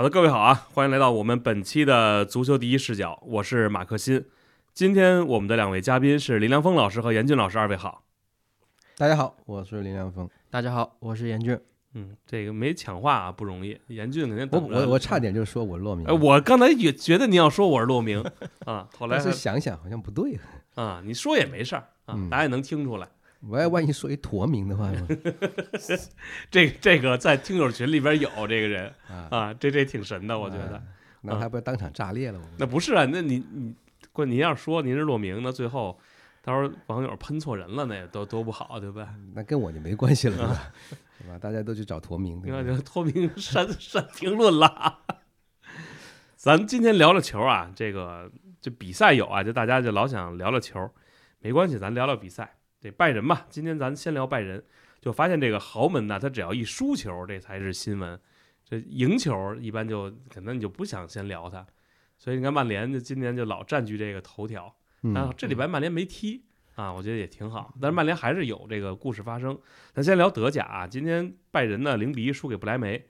好的，各位好啊，欢迎来到我们本期的足球第一视角，我是马克新。今天我们的两位嘉宾是林良锋老师和严俊老师，二位好。大家好，我是林良锋。大家好，我是严俊。这个没抢话啊，不容易。严俊肯定懂了。我差点就说我是洛明。我刚才也觉得你要说我是洛明啊，后来是想想好像不对啊，你说也没事儿啊，大家也能听出来。万一说一驼名的话这个在听友群里边有这个人啊，这挺神的，我觉得。那还不要当场炸裂了我？那不是啊，那你要说您是洛明，那最后到时候网友喷错人了，那也都不好，对不对？那跟我就没关系了，对吧？大家都去找驼名，对吧？驼名删评论了。咱今天聊了球啊，这个就比赛有啊，就大家就老想聊了球，没关系，咱聊聊比赛。这拜仁吧，今天咱先聊拜仁，就发现这个豪门呢，他只要一输球，这才是新闻。这赢球一般就可能你就不想先聊他，所以你看曼联就今年就老占据这个头条。啊，这礼拜曼联没踢啊，我觉得也挺好。但是曼联还是有这个故事发生。咱先聊德甲啊，今天拜仁呢0-1输给不莱梅。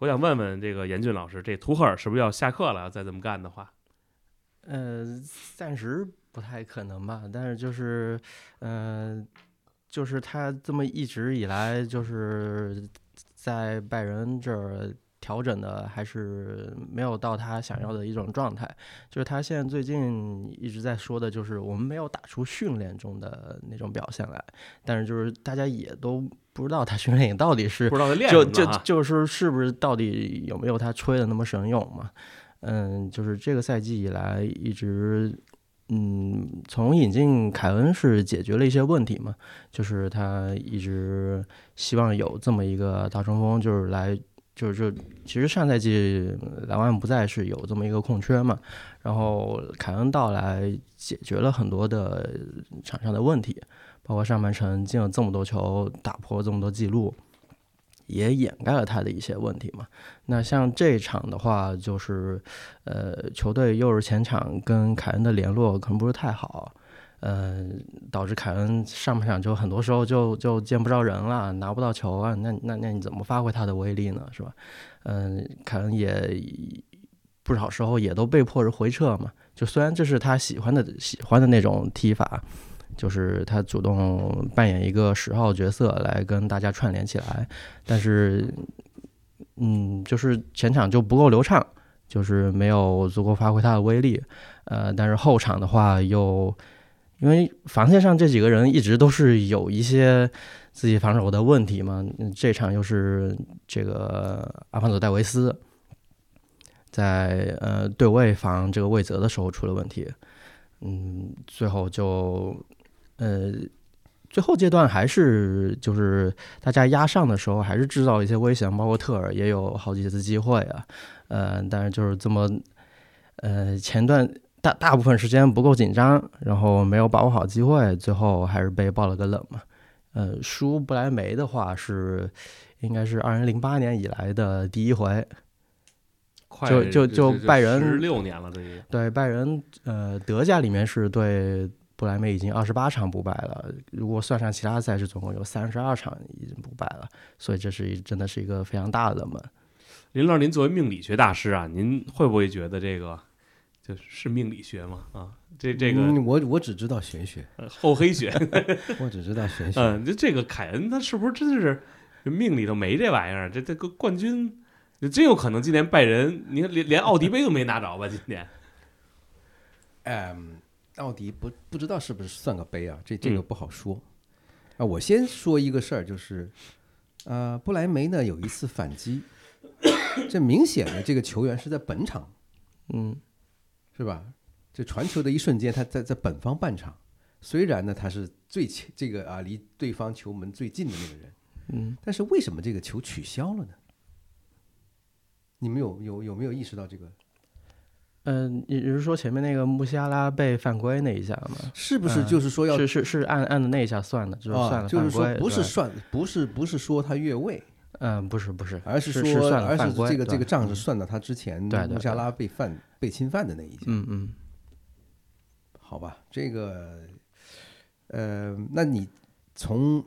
我想问问这个严俊老师，这图赫尔是不是要下课了？再这么干的话，暂时。不太可能吧，但是就是，就是他这么一直以来就是在拜仁这儿调整的还是没有到他想要的一种状态，就是他现在最近一直在说的就是我们没有打出训练中的那种表现来，但是就是大家也都不知道他训练营到底是不知道他练什么就是是不是到底有没有他吹的那么神勇嘛？就是这个赛季以来一直。从引进凯恩是解决了一些问题嘛，就是他一直希望有这么一个大中锋，就是来其实上赛季莱万不在是有这么一个空缺嘛，然后凯恩到来解决了很多的场上的问题，包括上半程进了这么多球，打破这么多记录，也掩盖了他的一些问题嘛。那像这一场的话，就是球队又是前场跟凯恩的联络可能不是太好，导致凯恩上半场就很多时候就见不着人了，拿不到球啊，那你怎么发挥他的威力呢？是吧？凯恩也不少时候也都被迫着回撤嘛。就虽然这是他喜欢的那种踢法。就是他主动扮演一个10号角色来跟大家串联起来，但是，就是前场就不够流畅，就是没有足够发挥他的威力，但是后场的话又因为防线上这几个人一直都是有一些自己防守的问题嘛，这场又是这个阿方索戴维斯在对位防这个魏泽的时候出了问题，最后就。最后阶段还是就是大家压上的时候，还是制造一些危险，包括特尔也有好几次机会啊。但是就是这么，前段大部分时间不够紧张，然后没有把握好机会，最后还是被爆了个冷嘛。输不来梅的话是应该是2008年以来的第一回。就拜仁16年了，对拜仁德甲里面是对。不莱梅已经28场不败了，如果算上其他赛事，总共有32场已经不败了，所以这是真的是一个非常大的冷门。林老师，您作为命理学大师啊，您会不会觉得这个就是命理学吗？啊，这个，我只知道玄学，厚黑学，我只知道玄学。这个凯恩他是不是真的是命里头没这玩意儿？这个冠军真有可能今年拜仁，你看连奥迪杯都没拿着吧？今年，奥迪不知道是不是算个杯啊，这个不好说啊。我先说一个事儿，就是不莱梅呢有一次反击，这明显的这个球员是在本场，是吧？这传球的一瞬间，他在本方半场，虽然呢他是最这个啊离对方球门最近的那个人，但是为什么这个球取消了呢？你们有没有意识到这个？你是说前面那个穆西亚拉被犯规那一下吗？是不是就是说要是按的那一下算的，就是算了犯规，就是说不是算，不是说他越位，不是，而是说是算了犯规，而是这个账是算到他之前穆西亚拉被侵犯的那一下。好吧，这个那你从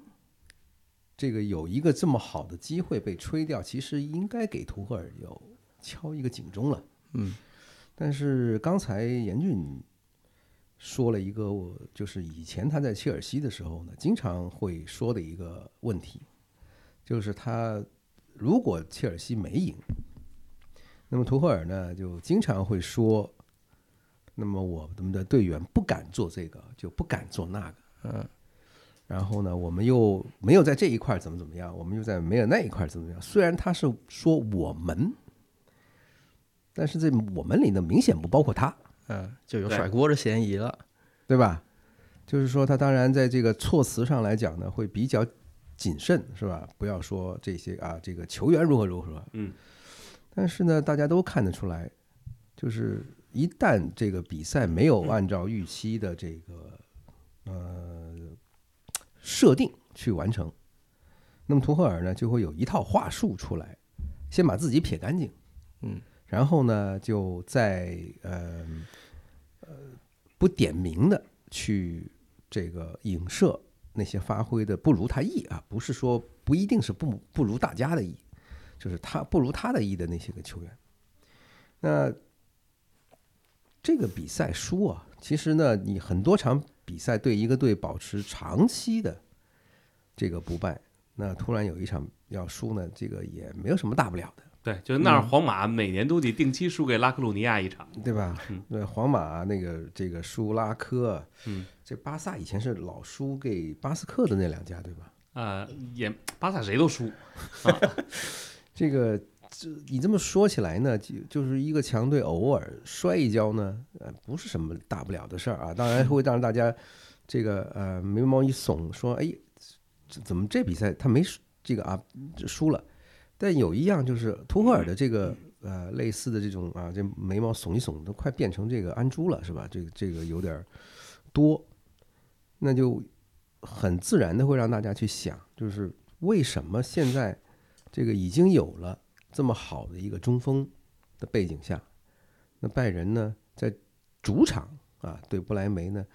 这个有一个这么好的机会被吹掉，其实应该给图赫尔有敲一个警钟了。嗯，但是刚才严俊说了一个，我就是以前他在切尔西的时候呢，经常会说的一个问题，就是他如果切尔西没赢，那么图赫尔呢就经常会说，那么我们的队员不敢做这个，就不敢做那个，嗯。然后呢，我们又没有在这一块怎么样，我们又在没有那一块怎么样。虽然他是说我们，但是这我们里呢明显不包括他，嗯，就有甩锅的嫌疑了，对吧？就是说他当然在这个措辞上来讲呢，会比较谨慎，是吧？不要说这些啊，这个球员如何，嗯。但是呢，大家都看得出来，就是一旦这个比赛没有按照预期的这个设定去完成，那么图赫尔呢就会有一套话术出来，先把自己撇干净，嗯，然后呢就在不点名的去这个影射那些发挥的不如他意啊，不是说不一定是不如大家的意，就是他不如他的意的那些个球员。那这个比赛输啊，其实呢你很多场比赛对一个队保持长期的这个不败，那突然有一场要输呢，这个也没有什么大不了的。对，就是那儿皇马每年都得定期输给拉科鲁尼亚一场，对吧？嗯，对，皇马那个这个输拉科，嗯，这巴萨以前是老输给巴斯克的那两家，对吧？也巴萨谁都输。啊、这个你这么说起来呢，就是一个强队偶尔摔一跤呢，不是什么大不了的事儿啊。当然会让大家这个眉毛一耸，说哎，怎么这比赛他没这个啊输了？但有一样就是图赫尔的这个类似的这种啊，这眉毛耸一耸都快变成这个安珠了，是吧？这个有点多，那就很自然的会让大家去想，就是为什么现在这个已经有了这么好的一个中锋的背景下，那拜仁呢在主场啊对不来梅呢，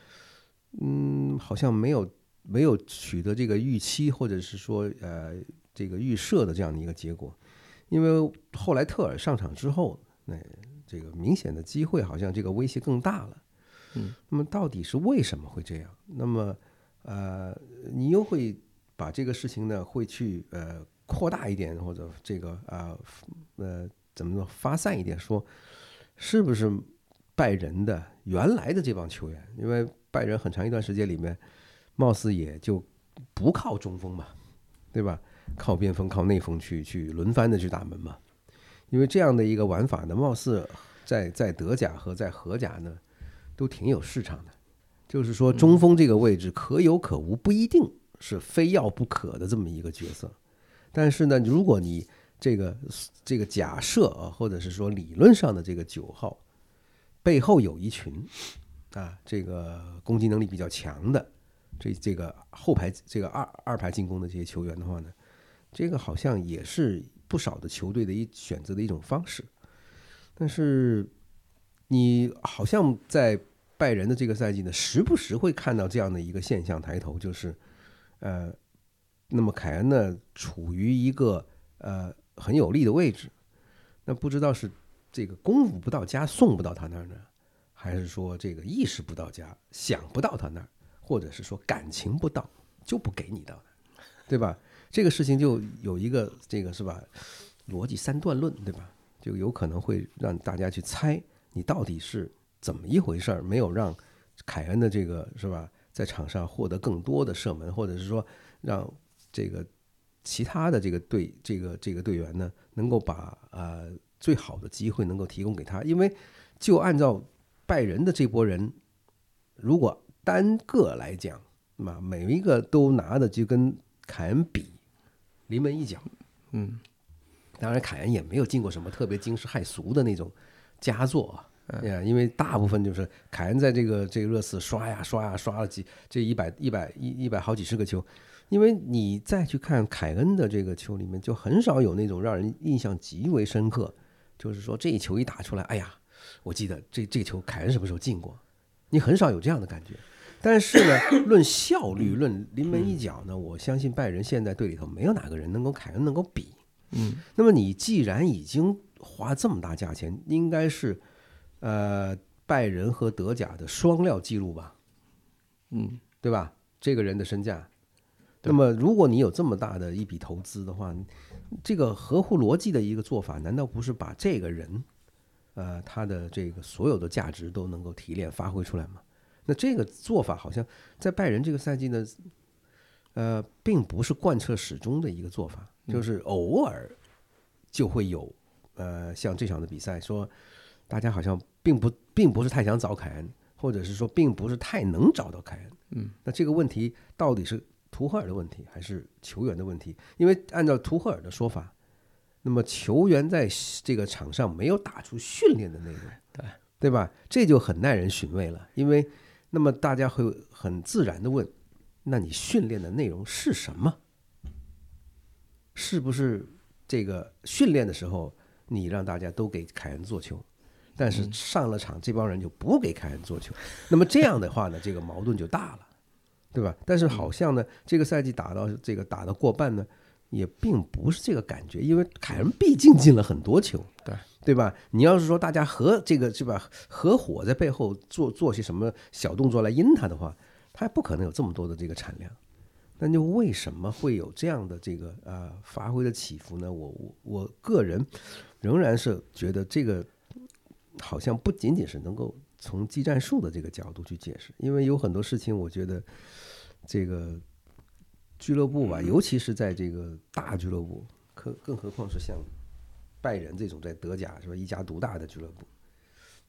嗯，好像没有取得这个预期或者是说这个预设的这样的一个结果。因为后来特尔上场之后，那这个明显的机会好像这个威胁更大了，嗯，那么到底是为什么会这样？那么你又会把这个事情呢会去扩大一点，或者这个怎么说发散一点，说是不是拜仁的原来的这帮球员？因为拜仁很长一段时间里面，貌似也就不靠中锋嘛，对吧？靠边锋、靠内锋去轮番的去打门嘛。因为这样的一个玩法呢，貌似在德甲和在荷甲呢都挺有市场的。就是说中锋这个位置可有可无，不一定是非要不可的这么一个角色。但是呢，如果你这个假设啊，或者是说理论上的这个九号背后有一群啊，这个攻击能力比较强的这个后排这个二排进攻的这些球员的话呢，这个好像也是不少的球队的一选择的一种方式。但是你好像在拜仁的这个赛季呢，时不时会看到这样的一个现象抬头，就是那么凯恩呢处于一个很有利的位置，那不知道是这个功夫不到家送不到他那儿呢，还是说这个意识不到家想不到他那儿，或者是说感情不到就不给你到那儿，对吧？这个事情就有一个这个是吧逻辑三段论，对吧？就有可能会让大家去猜你到底是怎么一回事儿，没有让凯恩的这个是吧在场上获得更多的射门，或者是说让这个其他的这个队员呢，能够把最好的机会能够提供给他。因为就按照拜仁的这波人，如果单个来讲，那每一个都拿的就跟凯恩比临门一脚，嗯，当然凯恩也没有进过什么特别惊世骇俗的那种佳作啊。因为大部分就是凯恩在这个热刺刷了一百好几十个球，因为你再去看凯恩的这个球里面，就很少有那种让人印象极为深刻，就是说这一球一打出来，哎呀，我记得这球凯恩什么时候进过，你很少有这样的感觉。但是呢，论效率，论临门一脚呢，我相信拜仁现在队里头没有哪个人能够凯恩能够比。嗯，那么你既然已经花这么大价钱，应该是拜仁和德甲的双料记录吧，嗯，对吧？这个人的身价。那么如果你有这么大的一笔投资的话，这个合乎逻辑的一个做法，难道不是把这个人他的这个所有的价值都能够提炼发挥出来吗？那这个做法好像在拜仁这个赛季呢，并不是贯彻始终的一个做法，就是偶尔就会有像这场的比赛，说大家好像并不是太想找凯恩，或者是说并不是太能找到凯恩。嗯，那这个问题到底是图赫尔的问题还是球员的问题？因为按照图赫尔的说法，那么球员在这个场上没有打出训练的内容，对吧？这就很耐人寻味了。因为那么大家会很自然的问，那你训练的内容是什么？是不是这个训练的时候你让大家都给凯恩做球，但是上了场这帮人就不给凯恩做球，那么这样的话呢，这个矛盾就大了，对吧？但是好像呢，这个赛季打到过半呢，也并不是这个感觉，因为凯恩毕竟进了很多球，对吧？你要是说大家合伙在背后做些什么小动作来阴他的话，他不可能有这么多的这个产量。那就为什么会有这样的这个发挥的起伏呢？我个人仍然是觉得这个好像不仅仅是能够从技战术的这个角度去解释，因为有很多事情我觉得这个俱乐部吧，尤其是在这个大俱乐部，更何况是像拜仁这种在德甲是吧一家独大的俱乐部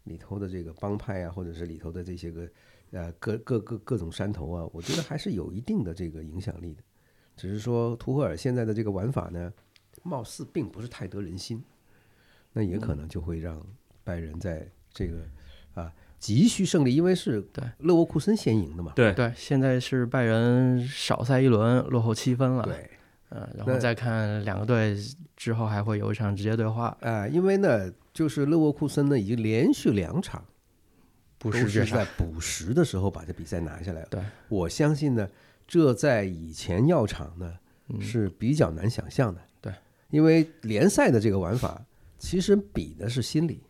里头的这个帮派啊，或者是里头的这些个各种山头啊，我觉得还是有一定的这个影响力的。只是说图赫尔现在的这个玩法呢，貌似并不是太得人心，那也可能就会让拜仁在这个急需胜利，因为是勒沃库森先赢的嘛。对，现在是拜仁少赛一轮落后7分了。对，然后再看两个队之后还会有一场直接对话。因为呢，就是勒沃库森呢已经连续2场不是在补时的时候把这比赛拿下来了。对，我相信呢，这在以前药厂呢是比较难想象的。对，因为联赛的这个玩法其实比的是心理。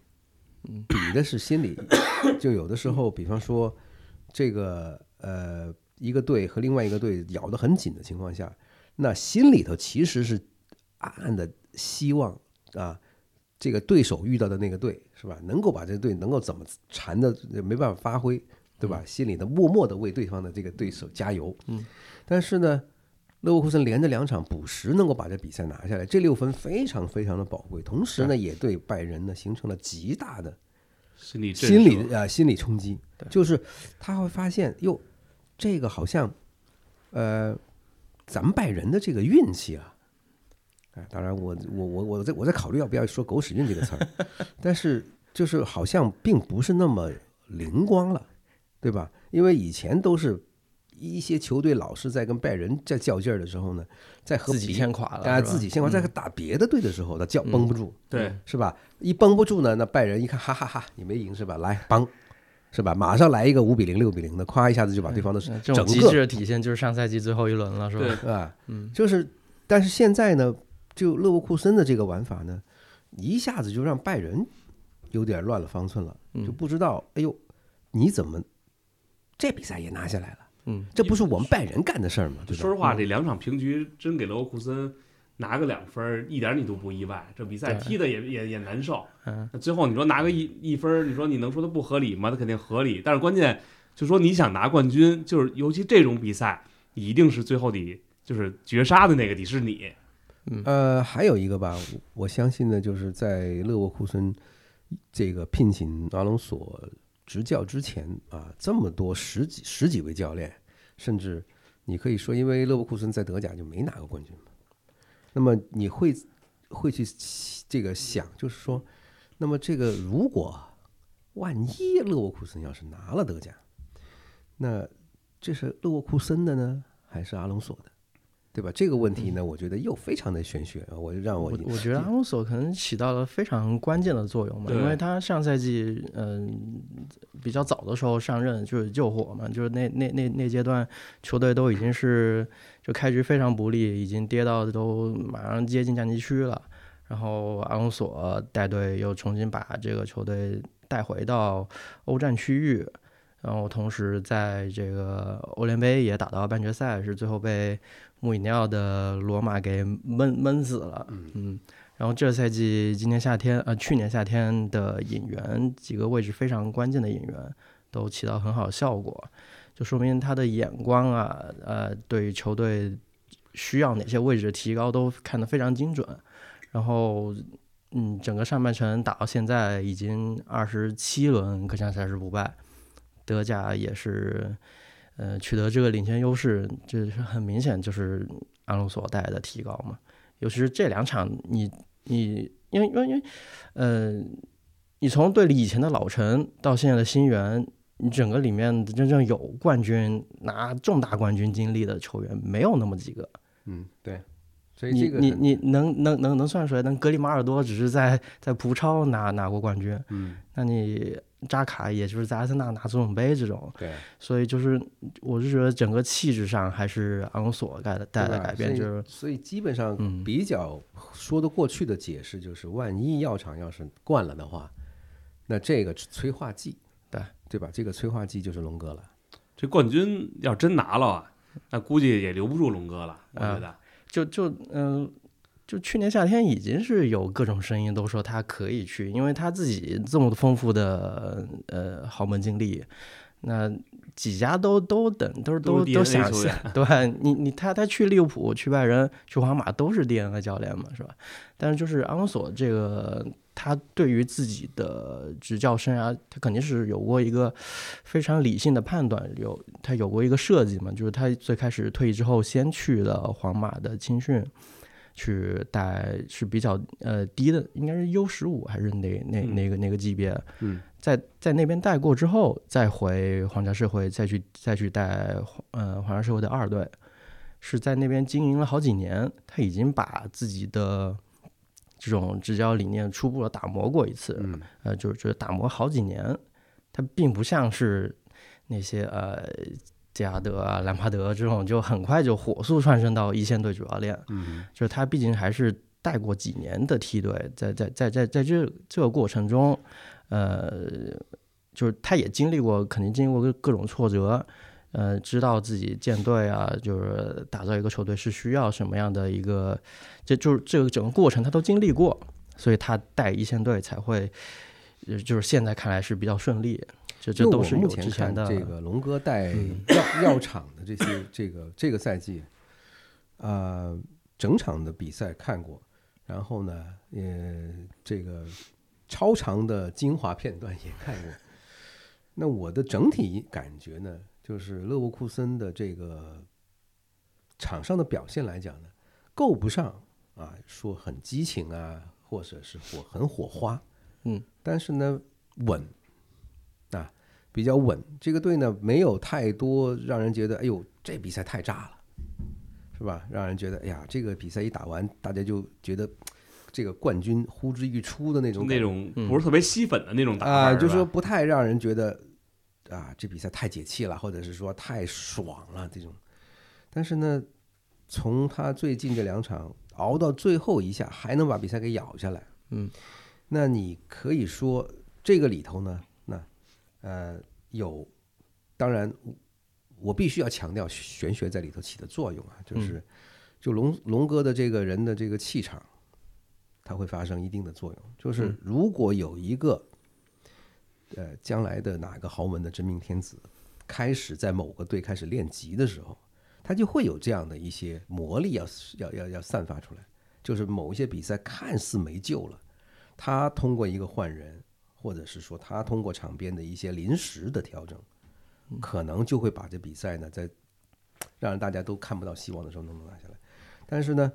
就有的时候比方说这个一个队和另外一个队咬得很紧的情况下，那心里头其实是暗暗的希望这个对手遇到的那个队是吧能够把这队能够怎么缠的没办法发挥，对吧？心里的默默的为对方的这个对手加油。但是呢，勒沃库森连着2场补时能够把这比赛拿下来，这6分非常非常的宝贵，同时呢也对拜仁呢形成了极大的心理冲击，就是他会发现哟，这个好像咱们拜仁的这个运气啊，当然我在考虑要不要说狗屎运这个词儿，但是就是好像并不是那么灵光了，对吧？因为以前都是一些球队老是在跟拜仁在较劲儿的时候呢，在和自己先垮了自己先垮，在打别的队的时候，他绷不住，对，是吧？一绷不住呢，那拜仁一看，哈，你没赢是吧？来帮，是吧？马上来一个5-0、6-0的，夸一下子就把对方的这种极致的体现就是上赛季最后一轮了，是吧？对啊，就是，但是现在呢，就勒沃库森的这个玩法呢，一下子就让拜仁有点乱了方寸了，就不知道，哎呦，你怎么这比赛也拿下来了？这不是我们拜仁干的事儿吗？说实话，这2场平局真给勒沃库森拿个2分，一点你都不意外。这比赛踢的也难受。那最后你说拿个一分，你说你能说它不合理吗？它肯定合理。但是关键就说你想拿冠军，就是尤其这种比赛，一定是最后底就是绝杀的那个底是你。还有一个吧，我相信呢，就是在勒沃库森这个聘请阿隆索执教之前这么多十几位教练，甚至你可以说，因为勒沃库森在德甲就没拿过冠军嘛，那么你会去这个想，就是说，那么这个如果万一勒沃库森要是拿了德甲，那这是勒沃库森的呢，还是阿隆索的？对吧？这个问题呢，我觉得又非常的玄学。我觉得阿隆索可能起到了非常关键的作用嘛，因为他上赛季比较早的时候上任就是救火嘛，就是那阶段球队都已经是就开局非常不利，已经跌到都马上接近降级区了。然后阿隆索带队又重新把这个球队带回到欧战区域，然后同时在这个欧联杯也打到半决赛，是最后被穆里尼奥的罗马给闷死了。嗯，然后这赛季去年夏天的引援几个位置非常关键的引援都起到很好的效果，就说明他的眼光啊，对于球队需要哪些位置提高都看得非常精准。然后整个上半程打到现在已经27轮客场赛事不败，德甲也是取得这个领先优势，这是很明显就是阿隆索带的提高嘛。尤其是这两场你因为你从队里以前的老臣到现在的新援，你整个里面真正有冠军拿重大冠军经历的球员没有那么几个。嗯，对，所以这个你能算出来，能格里马尔多只是在葡超拿过冠军，那你扎卡也就是在阿森纳拿足总杯这种，对，所以就是我是觉得整个气质上还是阿隆索带来改变，就是所以基本上比较说得过去的解释就是，万一药厂要是灌了的话，那这个催化剂，对吧？这个催化剂就是龙哥了。这冠军要真拿了啊，那估计也留不住龙哥了，我觉得。就去年夏天已经是有各种声音都说他可以去，因为他自己这么丰富的豪门经历，那几家都想对他去利物浦、去拜仁、去皇马都是 DNA 教练嘛，是吧？但是就是阿隆索这个，他对于自己的执教生涯，他肯定是有过一个非常理性的判断，他有过一个设计嘛，就是他最开始退役之后，先去了皇马的青训，去带是比较低的，应该是 U15还是那个级别，在那边带过之后，再回皇家社会，再去带皇家社会的二队，是在那边经营了好几年，他已经把自己的这种执教理念初步的打磨过一次，就是打磨好几年，他并不像是那些杰拉德啊、兰帕德这种就很快就火速窜升到一线队主教练，就是他毕竟还是带过几年的梯队，在这个过程中，就是他也肯定经历过各种挫折，知道自己建队啊，就是打造一个球队是需要什么样的一个，就是这个整个过程他都经历过，所以他带一线队才会，就是现在看来是比较顺利。这都是有之前的。目前看这个龙哥带药厂的这些这个赛季，整场的比赛看过，然后呢，这个超长的精华片段也看过。那我的整体感觉呢？就是勒沃库森的这个场上的表现来讲呢，够不上啊，说很激情啊，或者是很火花，但是呢稳啊，比较稳。这个队呢没有太多让人觉得哎呦这比赛太炸了，是吧？让人觉得哎呀这个比赛一打完，大家就觉得这个冠军呼之欲出的那种不是特别吸粉的那种打法啊，就是说不太让人觉得。啊，这比赛太解气了，或者是说太爽了这种。但是呢，从他最近这两场熬到最后一下，还能把比赛给咬下来。那你可以说这个里头呢，那有，当然我必须要强调玄学在里头起的作用啊，就是龙哥的这个人的这个气场，它会发生一定的作用。就是如果有一个。将来的哪个豪门的真命天子开始在某个队开始练级的时候，他就会有这样的一些魔力要散发出来，就是某一些比赛看似没救了，他通过一个换人，或者是说他通过场边的一些临时的调整，可能就会把这比赛呢在让大家都看不到希望的时候能拿下来。但是呢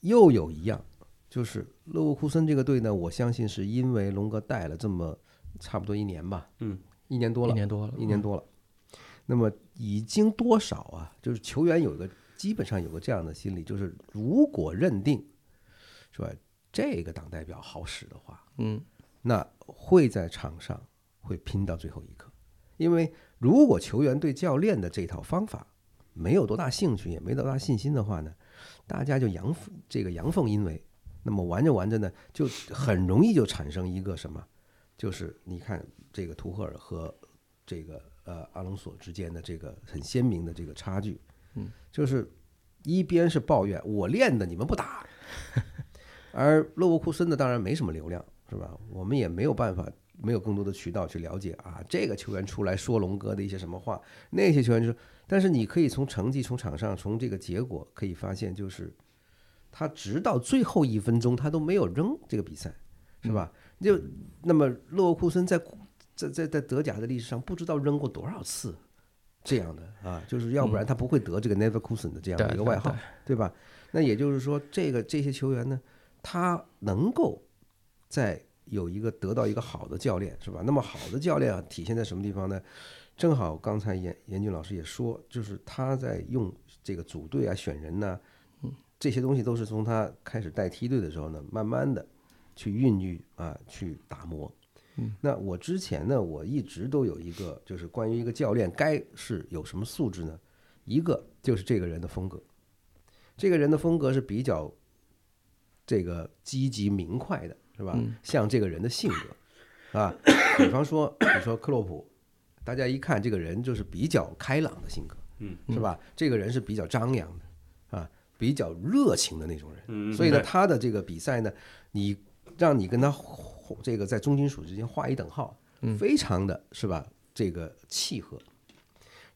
又有一样，就是勒沃库森这个队呢，我相信是因为龙哥带了这么差不多一年吧，一年多了。那么已经多少啊？就是球员基本上有个这样的心理，就是如果认定是吧，这个党代表好使的话，那会在场上会拼到最后一刻。因为如果球员对教练的这套方法没有多大兴趣，也没多大信心的话呢，大家就阳奉阴违，那么玩着玩着呢，就很容易就产生一个什么，就是你看这个图赫尔和这个阿隆索之间的这个很鲜明的这个差距，嗯，就是一边是抱怨我练的你们不打，而勒沃库森呢当然没什么流量是吧？我们也没有办法，没有更多的渠道去了解啊，这个球员出来说龙哥的一些什么话，那些球员就说，但是你可以从成绩、从场上、从这个结果可以发现，就是他直到最后一分钟他都没有扔这个比赛，是吧？就那么勒沃库森在德甲的历史上不知道扔过多少次这样的啊，就是要不然他不会得这个 Leverkusen 的这样的一个外号，对吧？那也就是说，这些球员呢，他能够在有一个得到一个好的教练，是吧？那么好的教练啊，体现在什么地方呢？正好刚才严俊老师也说，就是他在用这个组队啊、选人呐、啊，这些东西都是从他开始带梯队的时候呢，慢慢的去孕育啊，去打磨。那我之前呢，我一直都有一个，就是关于一个教练该是有什么素质呢？一个就是这个人的风格，这个人的风格是比较这个积极明快的，是吧？像这个人的性格啊，比方说你说克洛普，大家一看这个人就是比较开朗的性格，是吧？这个人是比较张扬的啊，比较热情的那种人，所以呢，他的这个比赛呢，你让你跟他这个在重金属之间画一等号，非常的是吧？这个契合。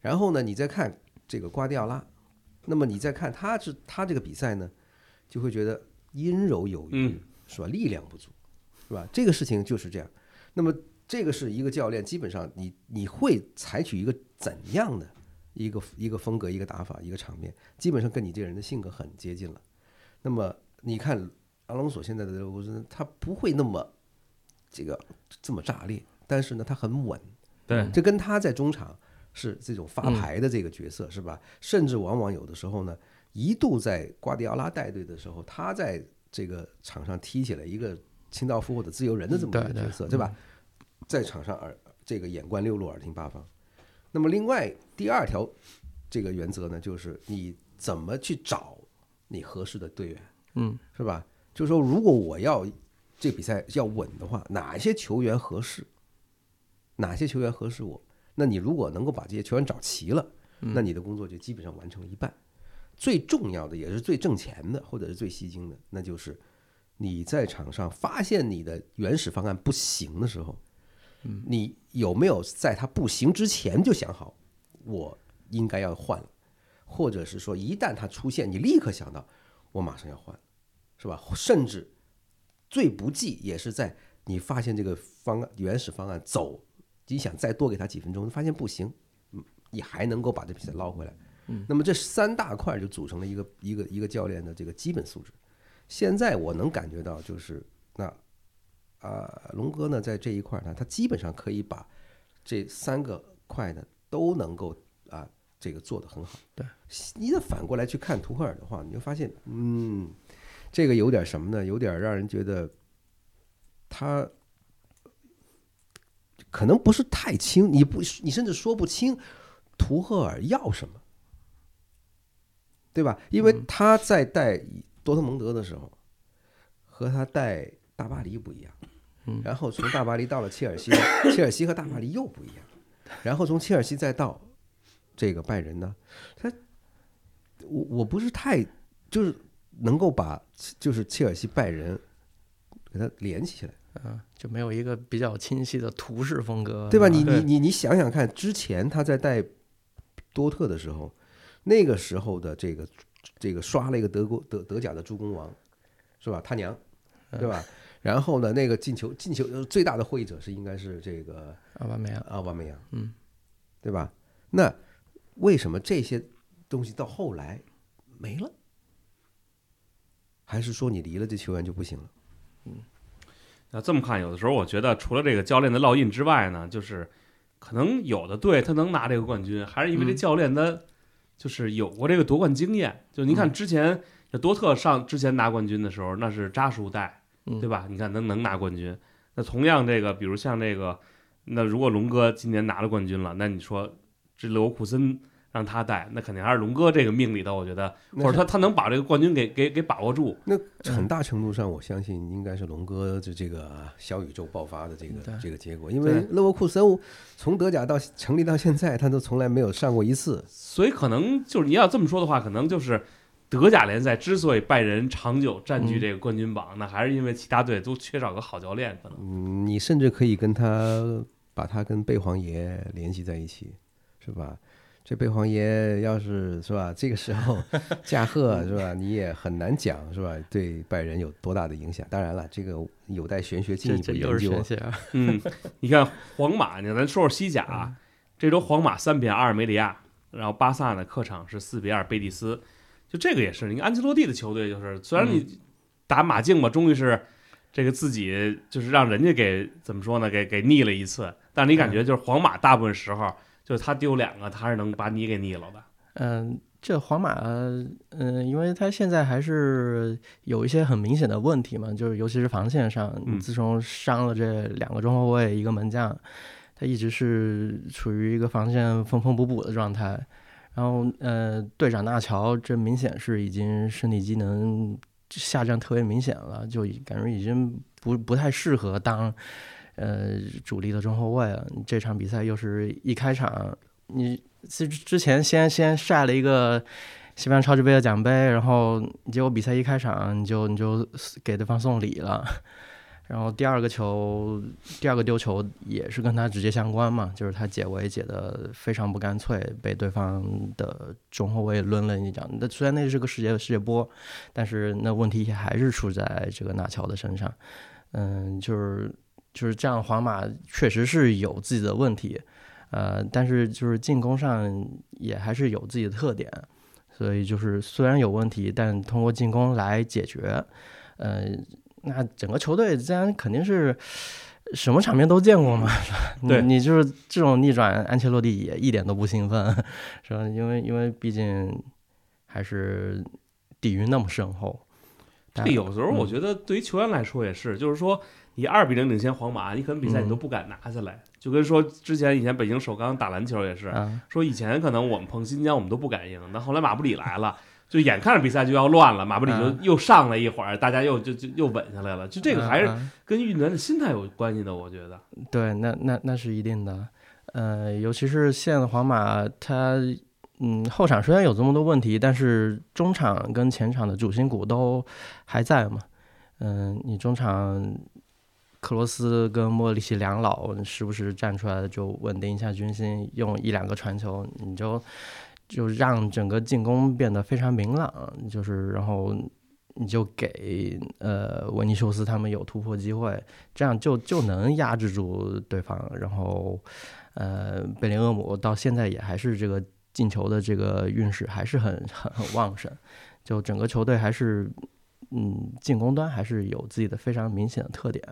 然后呢，你再看这个瓜迪奥拉，那么你再看他这个比赛呢，就会觉得阴柔有余，是吧？力量不足，是吧？这个事情就是这样。那么这个是一个教练，基本上你会采取一个怎样的一个风格、一个打法、一个场面，基本上跟你这个人的性格很接近了。那么你看阿隆索现在的勒沃库森，他不会那么。这么炸裂，但是呢，他很稳，对，这跟他在中场是这种发牌的这个角色、是吧？甚至往往有的时候呢，一度在瓜迪奥拉带队的时候，他在这个场上踢起来一个清道夫或者自由人的这么一个角色，对吧？在场上这个眼观六路，耳听八方。那么另外第二条这个原则呢，就是你怎么去找你合适的队员，是吧？就是说，如果我要这比赛要稳的话，哪些球员合适我，那你如果能够把这些球员找齐了，那你的工作就基本上完成了一半。最重要的也是最挣钱的，或者是最吸睛的，那就是你在场上发现你的原始方案不行的时候，你有没有在它不行之前就想好我应该要换了，或者是说一旦它出现你立刻想到我马上要换了，是吧？甚至最不济也是在你发现这个原始方案走，你想再多给他几分钟，发现不行，你还能够把这比赛捞回来。那么这三大块就组成了一个教练的这个基本素质。现在我能感觉到，就是那龙哥呢，在这一块呢，他基本上可以把这三个块呢都能够这个做得很好。对，你再反过来去看图赫尔的话，你就发现，这个有点什么呢？有点让人觉得他可能不是太清，你甚至说不清图赫尔要什么，对吧？因为他在带多特蒙德的时候，和他带大巴黎不一样，然后从大巴黎到了切尔西，切尔西和大巴黎又不一样，然后从切尔西再到这个拜仁呢，我不是太就是。能够把就是切尔西拜仁给它连起来啊，就没有一个比较清晰的图式风格，对吧？你想想看，之前他在带多特的时候，那个时候的这个刷了一个德甲的助攻王，是吧？他娘，对吧？然后呢，那个进球最大的获益者是应该是这个奥巴梅扬，对吧？那为什么这些东西到后来没了？还是说你离了这球员就不行了？那这么看，有的时候我觉得除了这个教练的烙印之外呢，就是可能有的队他能拿这个冠军，还是因为这教练他就是有过这个夺冠经验。就您看之前多特上之前拿冠军的时候，那是扎叔带，对吧？你看能拿冠军。那同样这个，比如像这个，那如果龙哥今年拿了冠军了，那你说这勒沃库森让他带，那肯定还是龙哥这个命里头，我觉得，或者他能把这个冠军给把握住。那很大程度上，我相信应该是龙哥的这个小宇宙爆发的这个结果，因为勒沃库森从德甲到成立到现在，他都从来没有上过一次。所以可能就是你要这么说的话，可能就是德甲联赛之所以拜仁长久占据这个冠军榜，那还是因为其他队都缺少个好教练。可能，你甚至可以把他跟贝皇爷联系在一起，是吧？这贝皇爷要是吧，这个时候驾鹤是吧，你也很难讲是吧，对拜仁有多大的影响。当然了，这个有待玄学进一步研究。你看皇马呢，咱说说西甲啊，这周皇马3-2梅里亚，然后巴萨呢客场是4-2贝蒂斯，就这个也是，你看安切洛蒂的球队就是，虽然你打马竞嘛，终于是这个自己就是让人家给怎么说呢，给逆了一次，但你感觉就是皇马大部分时候。就是他丢2个，他是能把你给逆了吧？这皇马，因为他现在还是有一些很明显的问题嘛，就是尤其是防线上，自从伤了这2个中后卫一个门将，他一直是处于一个防线缝补的状态。然后，队长纳乔这明显是已经身体机能下降特别明显了，就感觉已经不太适合当。主力的中后卫啊，这场比赛又是一开场，你之前先晒了一个西班牙超级杯的奖杯，然后结果比赛一开场你就给对方送礼了，然后第二个丢球也是跟他直接相关嘛，就是他解围解的非常不干脆，被对方的中后卫抡了一掌。那虽然那是个世界波，但是那问题还是出在这个纳乔的身上，就是这样，皇马确实是有自己的问题，但是就是进攻上也还是有自己的特点，所以就是虽然有问题，但通过进攻来解决，那整个球队自然肯定是什么场面都见过嘛。对，你就是这种逆转，安切洛蒂也一点都不兴奋，是吧？因为毕竟还是底蕴那么深厚。这有时候我觉得对于球员来说也是，就是说。你2-0领先皇马，你可能比赛你都不敢拿下来，就跟说之前以前北京首钢打篮球也是，说以前可能我们碰新疆我们都不敢赢，但后来马布里来了，就眼看着比赛就要乱了，马布里就又上了一会儿，大家又稳下来了，就这个还是跟运动员的心态有关系的，我觉得。对，那是一定的，尤其是现在皇马他。后场虽然有这么多问题，但是中场跟前场的主心骨都还在嘛，你中场。克罗斯跟莫里奇两老时不时站出来就稳定一下军心，用1-2个传球，你就让整个进攻变得非常明朗，就是然后你就给维尼修斯他们有突破机会，这样就能压制住对方。然后贝林厄姆到现在也还是这个进球的这个运势还是很旺盛，就整个球队还是进攻端还是有自己的非常明显的特点。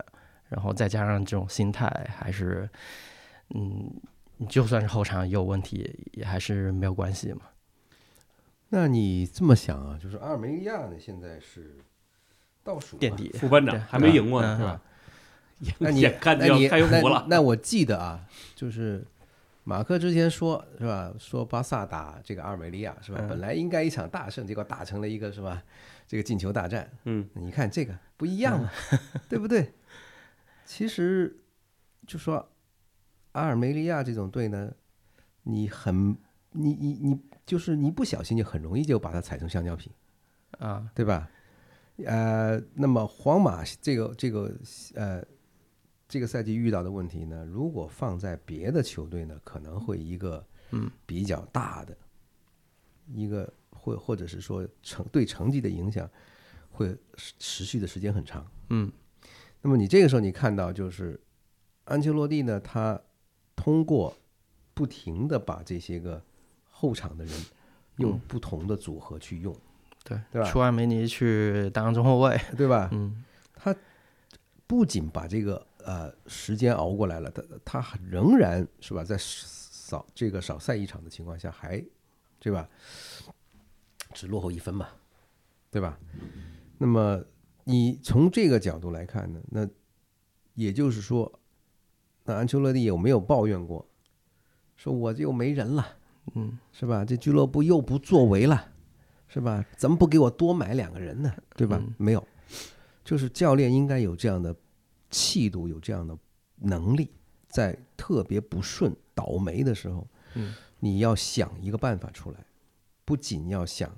然后再加上这种心态，还是，就算是后场有问题，也还是没有关系嘛。那你这么想啊，就是阿尔梅利亚呢，现在是倒数垫底，副班长还没赢过呢，是吧？那我记得啊，就是马克之前说是吧，说巴萨打这个阿尔梅利亚是吧，本来应该一场大胜，结果打成了一个是吧，这个进球大战。你看这个不一样了，对不对？其实就说阿尔梅利亚这种队呢，你就是你不小心就很容易就把它踩成香蕉皮啊，对吧？那么皇马这个赛季遇到的问题呢，如果放在别的球队呢，可能会一个比较大的一个或者是说对成绩的影响会持续的时间很长。那么你这个时候你看到就是安切洛蒂呢，他通过不停的把这些个后场的人用不同的组合去用，对吧？出安梅尼去当中后卫，对吧？他不仅把这个时间熬过来了，他仍然是吧，在少赛一场的情况下还对吧，只落后1分嘛，对吧？那么。你从这个角度来看呢，那也就是说，那安切洛蒂有没有抱怨过，说我就没人了，嗯，是吧？这俱乐部又不作为了，是吧？怎么不给我多买两个人呢？对吧？嗯、没有，就是教练应该有这样的气度，有这样的能力，在特别不顺、倒霉的时候，嗯，你要想一个办法出来，不仅要想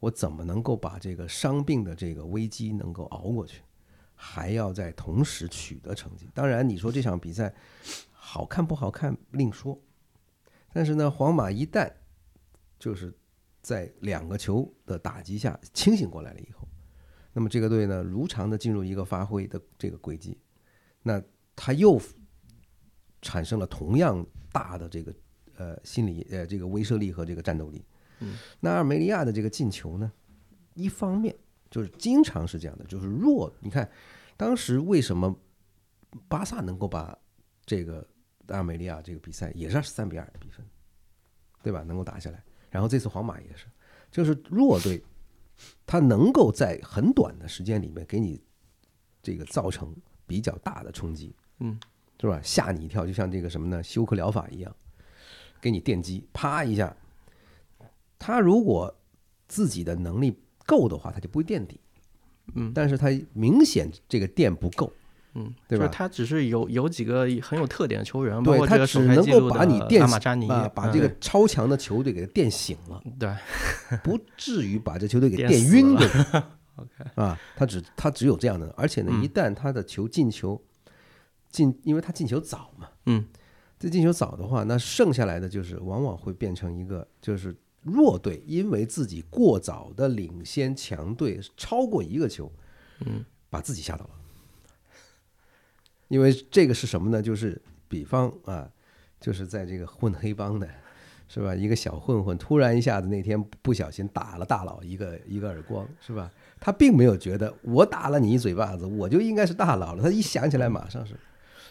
我怎么能够把这个伤病的这个危机能够熬过去，还要在同时取得成绩。当然，你说这场比赛好看不好看另说，但是呢，皇马一旦就是在两个球的打击下清醒过来了以后，那么这个队呢如常的进入一个发挥的这个轨迹，那他又产生了同样大的这个心理这个威慑力和这个战斗力。嗯，那阿尔梅利亚的这个进球呢，一方面就是经常是这样的，就是弱。你看当时为什么巴萨能够把这个阿尔梅利亚这个比赛也是3-2的比分，对吧？能够打下来。然后这次皇马也是，就是弱队，他能够在很短的时间里面给你这个造成比较大的冲击，嗯，是吧？吓你一跳，就像这个什么呢？休克疗法一样，给你电击，啪一下。他如果自己的能力够的话，他就不会垫底，嗯，但是他明显这个垫不够。嗯，对吧？就是他只是有几个很有特点的球员，包括这个手牌记录的阿马扎尼，把这个超强的球队给他电醒了，对，不至于把这球队给电晕的啊，他只有这样的。而且呢，一旦他的球进球，因为他进球早嘛，嗯，这进球早的话，那剩下来的就是往往会变成一个就是弱队，因为自己过早的领先强队超过一个球，嗯，把自己吓到了。因为这个是什么呢？就是比方啊，就是在这个混黑帮的，是吧？一个小混混突然一下子那天不小心打了大佬一个耳光，是吧？他并没有觉得我打了你一嘴巴子，我就应该是大佬了。他一想起来马上是，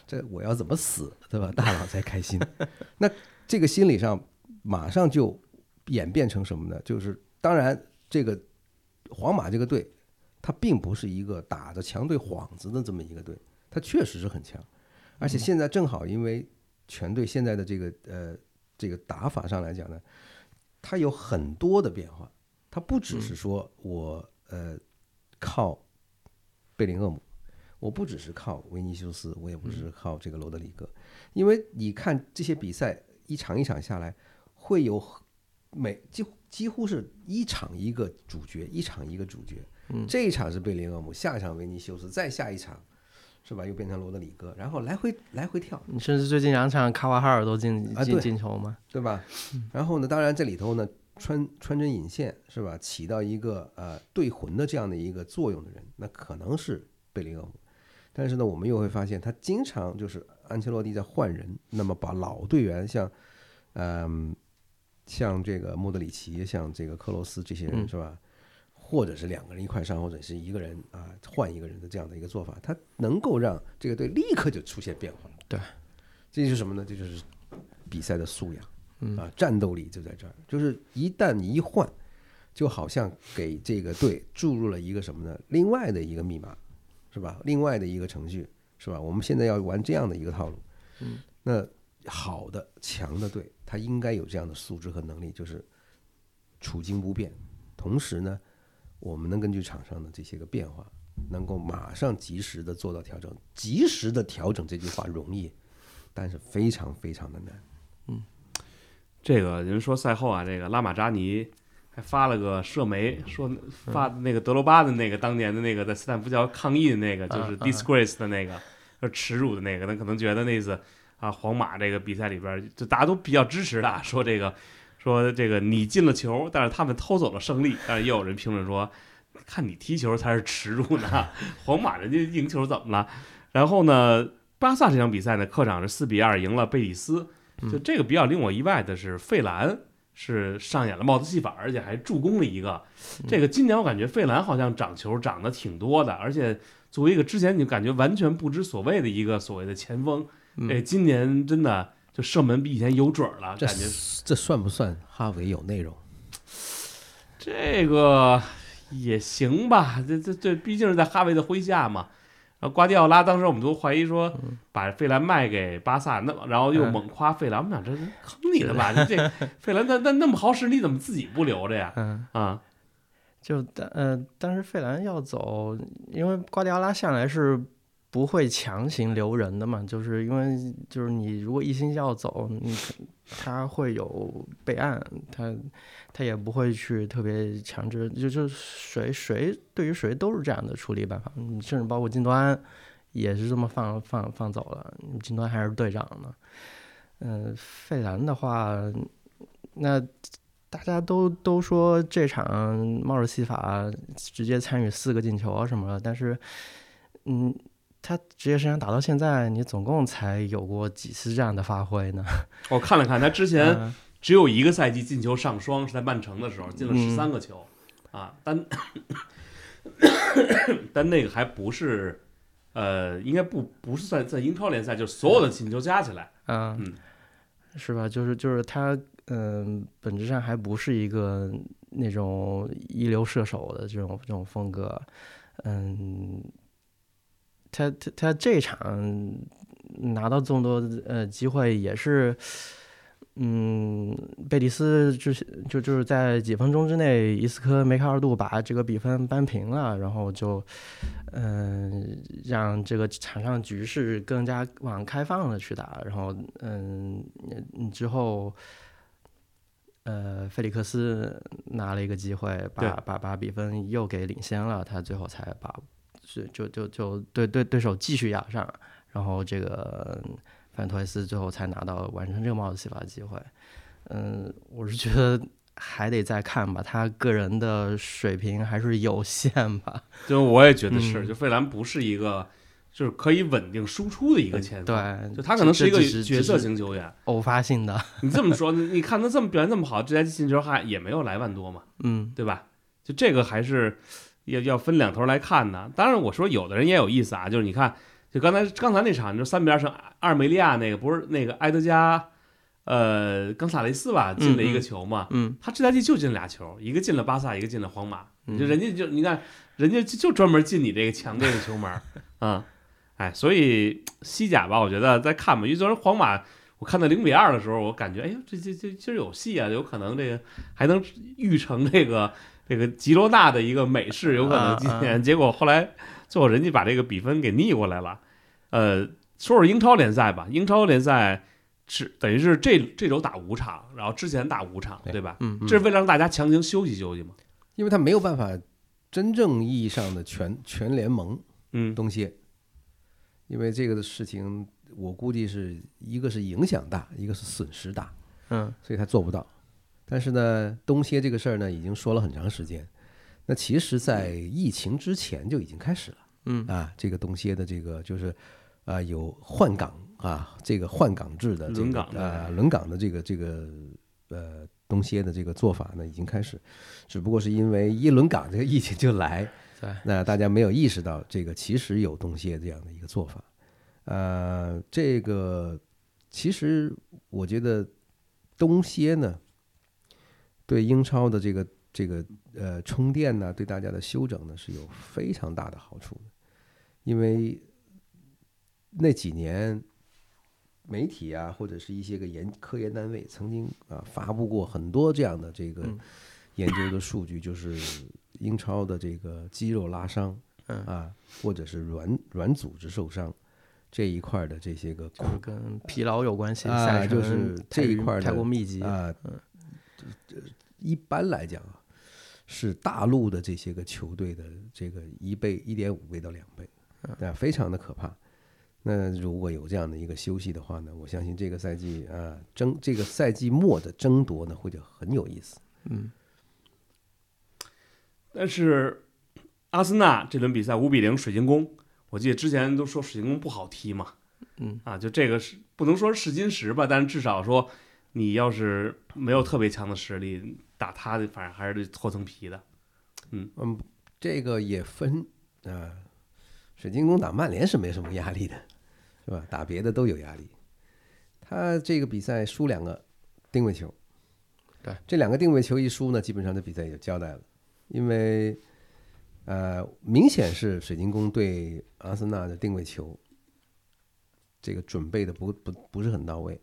这我要怎么死，对吧？大佬才开心。那这个心理上马上就演变成什么呢？就是当然，这个皇马这个队，他并不是一个打着强队幌子的这么一个队。他确实是很强，而且现在正好因为全队现在的这个打法上来讲呢，他有很多的变化，他不只是说我靠贝林厄姆，我不只是靠维尼修斯，我也不是靠这个罗德里戈，因为你看这些比赛一场一场下来，会有几乎是一场一个主角，一场一个主角，这一场是贝林厄姆，下一场维尼修斯，再下一场。是吧？又变成罗德里戈，然后来回跳。你甚至最近2场卡瓦哈尔都进球嘛，对吧？然后呢，当然这里头呢，穿针引线是吧，起到一个对魂的这样的一个作用的人，那可能是贝林厄姆。但是呢，我们又会发现他经常就是安切洛蒂在换人，那么把老队员像这个莫德里奇、像这个克罗斯这些人是吧？或者是两个人一块上，或者是一个人啊换一个人的这样的一个做法，它能够让这个队立刻就出现变化。对，这就是什么呢？这就是比赛的素养啊，战斗力就在这儿。就是一旦你一换，就好像给这个队注入了一个什么呢？另外的一个密码，是吧？另外的一个程序，是吧？我们现在要玩这样的一个套路。嗯，那好的强的队，他应该有这样的素质和能力，就是处境不变，同时呢。我们能根据场上的这些个变化，能够马上及时的做到调整。及时的调整这句话容易，但是非常非常的难。嗯，这个人说赛后啊，这个拉马扎尼还发了个社媒，说发那个德罗巴的那个当年的那个在斯坦福桥抗议的那个，就是 disgrace 的那个，耻辱的那个，他可能觉得那次啊皇马这个比赛里边，就大家都比较支持的，说这个你进了球，但是他们偷走了胜利。但是也有人评论说，看你踢球才是耻辱呢，皇马人家赢球怎么了？然后呢，巴萨这场比赛呢，客场是4-2赢了贝蒂斯。就这个比较令我意外的是，费兰是上演了帽子戏法，而且还助攻了一个。这个今年我感觉费兰好像涨球涨得挺多的，而且作为一个之前你感觉完全不知所谓的一个所谓的前锋，今年真的。就射门比以前有准了，感觉这算不算哈维有内容？这个也行吧，这毕竟是在哈维的麾下嘛。然后瓜迪奥拉当时我们都怀疑说把费兰卖给巴萨，那然后又猛夸费兰，我们想这是坑你的吧？这费兰那么好使，你怎么自己不留着呀？啊，就当时费兰要走，因为瓜迪奥拉向来是不会强行留人的嘛，就是因为就是你如果一心要走，他会有备案，他也不会去特别强制，就谁对于谁都是这样的处理办法，甚至包括金多安也是这么放走了，金多安还是队长呢。费兰的话，那大家都说这场帽子戏法直接参与4个进球啊什么的，但是他职业生涯打到现在，你总共才有过几次这样的发挥呢？我看了看，他之前只有一个赛季进球上双，是在曼城的时候进了13个球，啊，但那个还不是，应该不是算在英超联赛，就是所有的进球加起来，是吧？就是他，本质上还不是一个那种一流射手的这种风格，他这场拿到这么多机会也是，贝蒂斯就是在几分钟之内，伊斯科梅开二度把这个比分扳平了，然后就让这个场上局势更加往开放的去打，然后之后菲利克斯拿了一个机会把比分又给领先了，他最后才把。就对手继续压上，然后这个范托雷斯最后才拿到完成这个帽子戏法的机会。我是觉得还得再看吧，他个人的水平还是有限吧。就我也觉得是，就费兰不是一个就是可以稳定输出的一个前锋，对，就他可能是一个角色型球员，偶发性的。你这么说，你看他这么表现这么好，这赛季进球还也没有莱万多嘛，对吧？就这个还是。要分两头来看呢，当然我说有的人也有意思啊，就是你看，就刚才那场，就3-2胜阿尔梅利亚那个，不是那个埃德加，冈萨雷斯吧进了一个球嘛，他这赛季就进俩球，一个进了巴萨，一个进了皇马，就人家就你看，人家就专门进你这个强队的球门啊，所以西甲吧，我觉得再看吧，因为昨天皇马我看到0-2的时候，我感觉哎呦这其实有戏啊，有可能这个还能预成这个吉罗纳的一个美式有可能今天，结果后来最后人家把这个比分给逆过来了。说说英超联赛吧，英超联赛等于是这周打5场，然后之前打5场，对吧？这是为了让大家强行休息休息嘛？因为他没有办法真正意义上的全联盟东西，因为这个的事情，我估计是一个是影响大，一个是损失大，所以他做不到。但是呢，东歇这个事儿呢，已经说了很长时间。那其实，在疫情之前就已经开始了。这个东歇的这个就是，有换岗啊，这个换岗制的这个轮岗的这个东歇的这个做法呢，已经开始。只不过是因为一轮岗这个疫情就来，那大家没有意识到这个其实有东歇这样的一个做法。这个其实我觉得东歇呢。对英超的这个充电呢，对大家的修整呢是有非常大的好处的，因为那几年媒体啊或者是一些个科研单位曾经啊发布过很多这样的这个研究的数据，就是英超的这个肌肉拉伤啊，或者是软组织受伤这一块的这些个跟疲劳有关系啊，就是这一块太过密集啊。一般来讲啊，是大陆的这些个球队的这个1.5倍到2倍，那非常的可怕。那如果有这样的一个休息的话呢，我相信这个赛季啊，这个赛季末的争夺呢，会就很有意思。但是阿森纳这轮比赛5-0水晶宫，我记得之前都说水晶宫不好踢嘛，就这个是不能说是金石吧，但是至少说。你要是没有特别强的实力，打他的反正还是脱层皮的。这个也分啊。水晶宫打曼联是没什么压力的，是吧？打别的都有压力。他这个比赛输2个定位球，对，这2个定位球一输呢，基本上这比赛也就交代了。因为明显是水晶宫对阿森纳的定位球这个准备的不是很到位，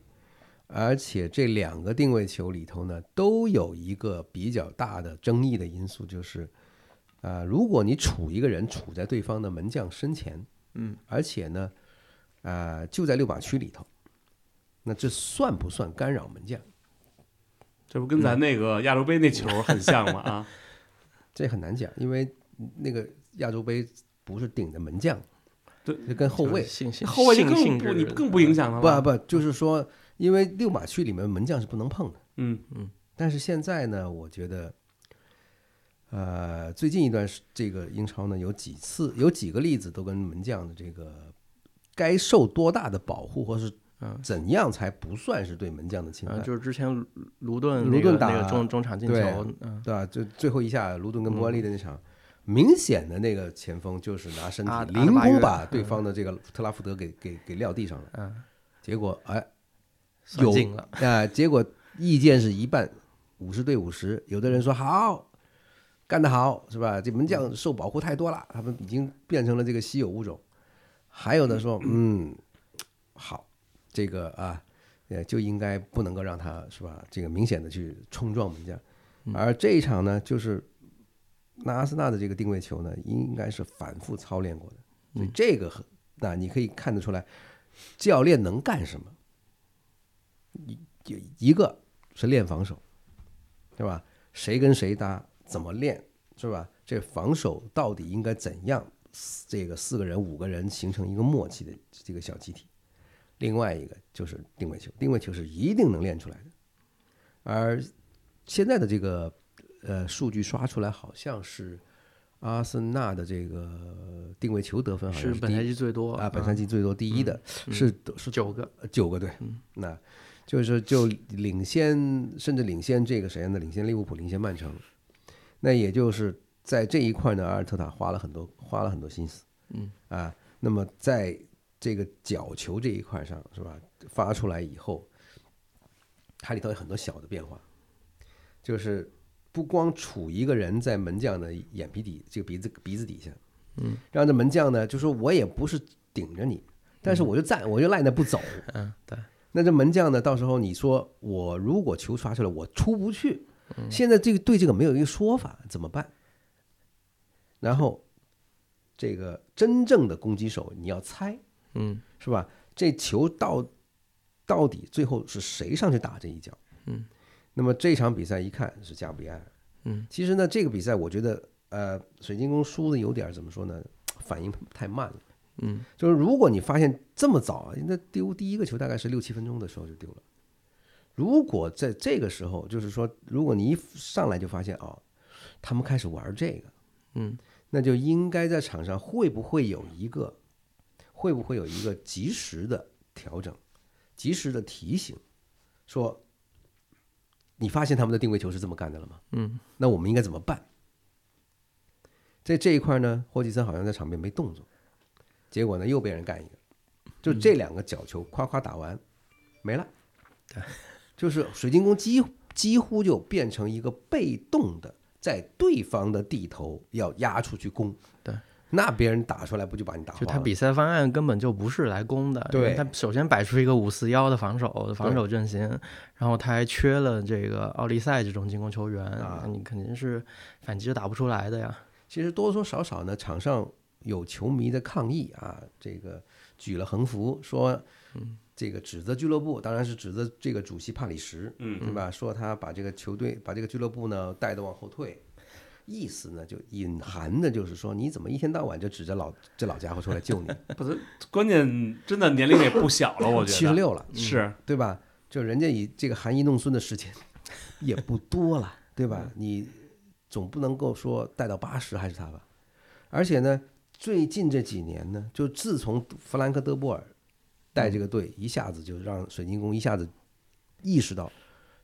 而且这两个定位球里头呢，都有一个比较大的争议的因素，就是如果你杵一个人杵在对方的门将身前，而且呢就在六码区里头，那这算不算干扰门将？这不跟咱那个亚洲杯那球很像吗？啊，这很难讲，因为那个亚洲杯不是顶着门将，对，就跟后卫，后卫你更不影响了吧？不，就是说，因为六码区里面门将是不能碰的。但是现在呢，我觉得，最近一段这个英超呢，有几个例子都跟门将的这个该受多大的保护，或是怎样才不算是对门将的侵犯？就是之前卢顿打那个中场进球，对吧？就最后一下卢顿跟伯恩利的那场，明显的那个前锋就是拿身体凌空把对方的这个特拉福德给撂地上了。结果有了结果意见是一半50-50，有的人说好，干得好，是吧？这门将受保护太多了，他们已经变成了这个稀有物种。还有的说好。这个就应该不能够让他，是吧？这个明显的去冲撞门将，而这一场呢，就是阿森纳的这个定位球呢，应该是反复操练过的，所以这个那你可以看得出来，教练能干什么？一个是练防守，对吧？谁跟谁搭，怎么练，是吧？这防守到底应该怎样？这个4个人、5个人形成一个默契的这个小集体。另外一个就是定位球，定位球是一定能练出来的，而现在的这个数据刷出来，好像是阿森纳的这个定位球得分好像是本赛季最多本赛季最多第一的是9个，对，那就是领先，甚至领先这个谁呢？领先利物浦，领先曼城。那也就是在这一块呢，阿尔特塔花了很多心思，那么在这个角球这一块上，是吧？发出来以后，它里头有很多小的变化，就是不光杵一个人在门将的眼皮底，这个鼻子底下，让这门将呢，就说我也不是顶着你，但是我就赖那不走，对。那这门将呢，到时候你说我如果球刷出来我出不去，现在这个对这个没有一个说法，怎么办？然后这个真正的攻击手你要猜。是吧？这球到底最后是谁上去打这一脚？那么这场比赛一看是加布里埃尔。其实呢，这个比赛我觉得，水晶宫输的有点怎么说呢？反应太慢了。就是如果你发现这么早，那丢第一个球大概是6-7分钟的时候就丢了。如果在这个时候，就是说，如果你一上来就发现他们开始玩这个，那就应该在场上会不会有一个及时的调整，及时的提醒，说你发现他们的定位球是这么干的了吗？那我们应该怎么办？在这一块呢，霍奇森好像在场边没动作，结果呢又被人干一个，就这两个角球夸夸打完没了，就是水晶宫几乎就变成一个被动的，在对方的地头要压出去攻，对。那别人打出来不就把你打坏了？就他比赛方案根本就不是来攻的，对，他首先摆出一个5-4-1的防守阵型，然后他还缺了这个奥利赛这种进攻球员，你肯定是反击就打不出来的呀。其实多多少少呢，场上有球迷的抗议这个举了横幅说，这个指责俱乐部，当然是指责这个主席帕里什，对吧？说他把这个球队、把这个俱乐部呢带得往后退。意思呢，就隐含的就是说，你怎么一天到晚就指着这老家伙出来救你？不是，关键真的年龄也不小了，我觉得76了，是对吧？就人家以这个含饴弄孙的时间也不多了，对吧？你总不能够说带到80还是他吧？而且呢，最近这几年呢，就自从弗兰克·德波尔带这个队，一下子就让水晶宫一下子意识到，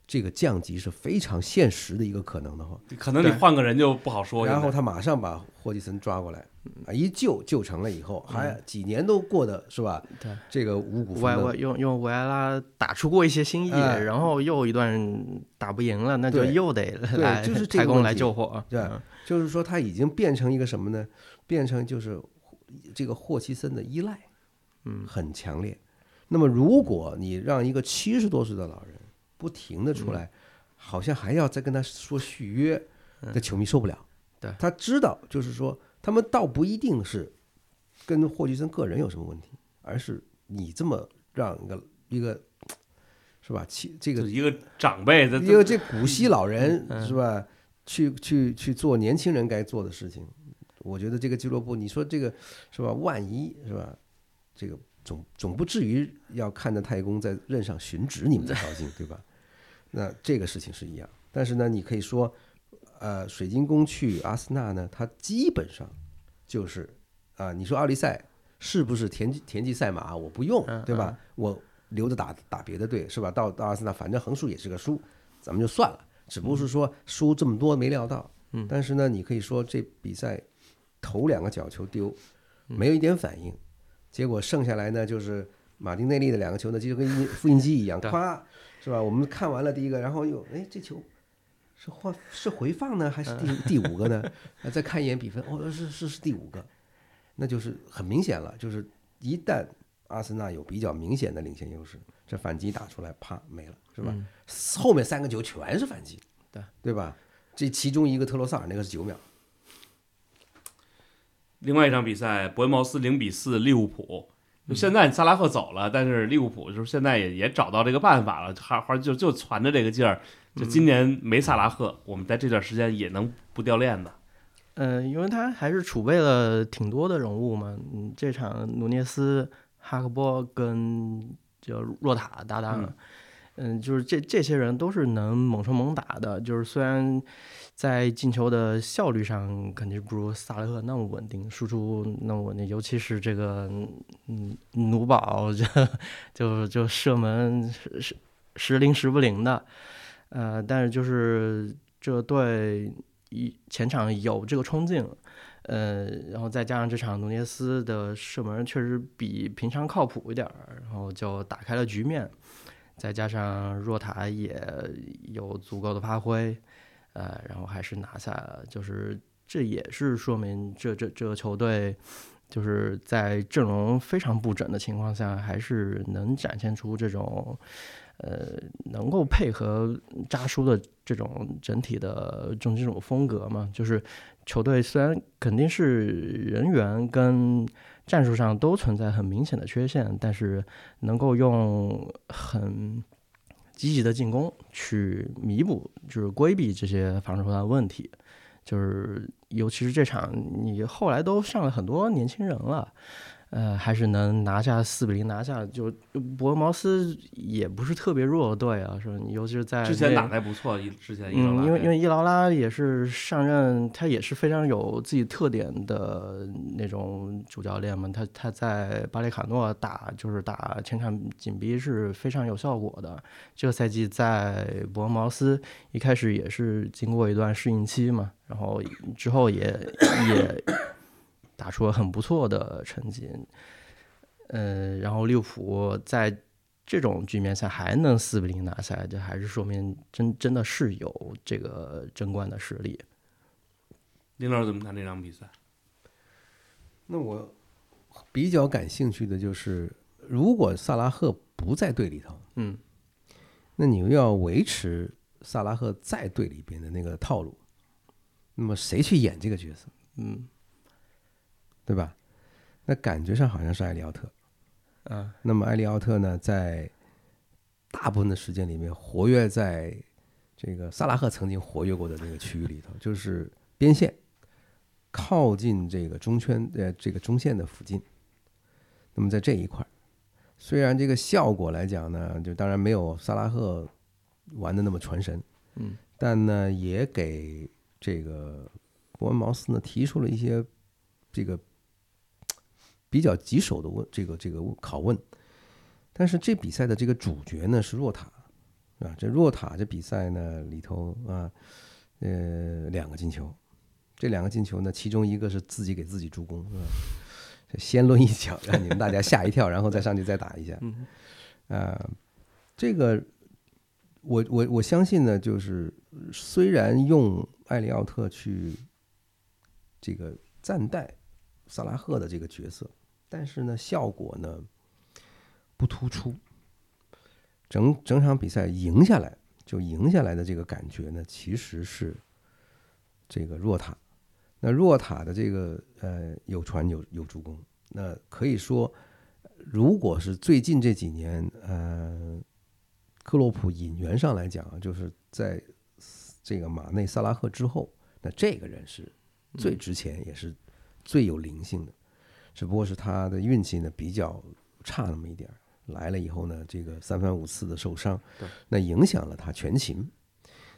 这个降级是非常现实的一个可能的话，可能你换个人就不好说。然后他马上把霍奇森抓过来，一救成了以后，还几年都过的是吧？对，这个五谷丰登，用维埃拉打出过一些新意，然后又一段打不赢了，那就又得来太公来救火。对，就是说他已经变成一个什么呢？变成就是这个霍奇森的依赖，很强烈。那么如果你让一个70多岁的老人不停的出来，好像还要再跟他说续约，这球迷受不了。对，他知道就是说，他们倒不一定是跟霍奇森个人有什么问题，而是你这么让一个是吧？这个一个长辈，一个这古稀老人是吧？去做年轻人该做的事情，我觉得这个俱乐部，你说这个是吧？万一是吧？这个。总不至于要看着太公在任上巡职，你们才高兴，对吧？那这个事情是一样，但是呢，你可以说，水晶宫去阿森纳呢，它基本上就是啊，你说奥利赛是不是田忌赛马？我不用，对吧？我留着打别的队，是吧？到阿森纳，反正横竖也是个输，咱们就算了。只不过是说输这么多没料到，但是呢，你可以说这比赛头2个角球丢，没有一点反应。结果剩下来呢，就是马丁内利的2个球呢，就跟复印机一样，夸是吧？我们看完了第一个，然后又哎，这球是回放呢，还是第5个呢？再看一眼比分，哦，是第5个，那就是很明显了，就是一旦阿森纳有比较明显的领先优势，这反击打出来，啪没了，是吧？后面3个球全是反击，对吧？这其中一个特罗萨尔那个是9秒。另外一场比赛，伯恩茅斯0-4利物浦。就现在萨拉赫走了，但是利物浦就是现在也找到这个办法了，就攒着这个劲儿。就今年没萨拉赫，我们在这段时间也能不掉链子。因为他还是储备了挺多的人物嘛。这场努涅斯、哈克波跟就洛塔搭档了。就是这些人都是能猛冲猛打的，就是虽然在进球的效率上肯定不如萨拉赫那么稳定，输出那么稳定，尤其是这个努堡就射门时灵时不灵的，但是就是这对前场有这个冲劲，然后再加上这场努涅斯的射门确实比平常靠谱一点，然后就打开了局面。再加上若塔也有足够的发挥，然后还是拿下了。就是这也是说明这个球队就是在阵容非常不整的情况下，还是能展现出这种能够配合扎叔的这种整体的重金属风格嘛。就是球队虽然肯定是人员跟战术上都存在很明显的缺陷，但是能够用很积极的进攻去弥补，就是规避这些防守上的问题。就是尤其是这场，你后来都上了很多年轻人了，还是能拿下4-0拿下。就伯恩茅斯也不是特别弱的队啊，说尤其是在之前打还不错，之前伊劳拉，因为伊劳拉也是上任，他也是非常有自己特点的那种主教练嘛。他在巴列卡诺打前场紧逼是非常有效果的。这个赛季在伯恩茅斯一开始也是经过一段适应期嘛，然后之后也打出了很不错的成绩，然后利物浦在这种局面下还能4-0拿下来，这还是说明真的是有这个争冠的实力。林老师怎么看这场比赛？那我比较感兴趣的就是，如果萨拉赫不在队里头，那你又要维持萨拉赫在队里边的那个套路，那么谁去演这个角色？对吧？那感觉上好像是埃利奥特，那么埃利奥特呢，在大部分的时间里面活跃在这个萨拉赫曾经活跃过的那个区域里头，就是边线靠近这个中线的附近。那么在这一块，虽然这个效果来讲呢，就当然没有萨拉赫玩的那么传神，但呢也给这个伯恩茅斯呢提出了一些这个比较棘手的这个拷问。但是这比赛的这个主角呢是若塔，啊，这若塔这比赛呢里头啊，两个进球，这两个进球呢，其中一个是自己给自己助攻，啊，先抡一脚让你们大家吓一跳，然后再上去再打一下，这个我相信呢，就是虽然用埃里奥特去这个暂代萨拉赫的这个角色，但是呢效果呢不突出，整场比赛赢下来的这个感觉呢，其实是这个若塔。那若塔的这个有传有助攻，那可以说，如果是最近这几年克洛普引援上来讲啊，就是在这个马内、萨拉赫之后，那这个人是最值钱也是最有灵性的，只不过是他的运气呢比较差那么一点，来了以后呢，这个三番五次的受伤，那影响了他全勤。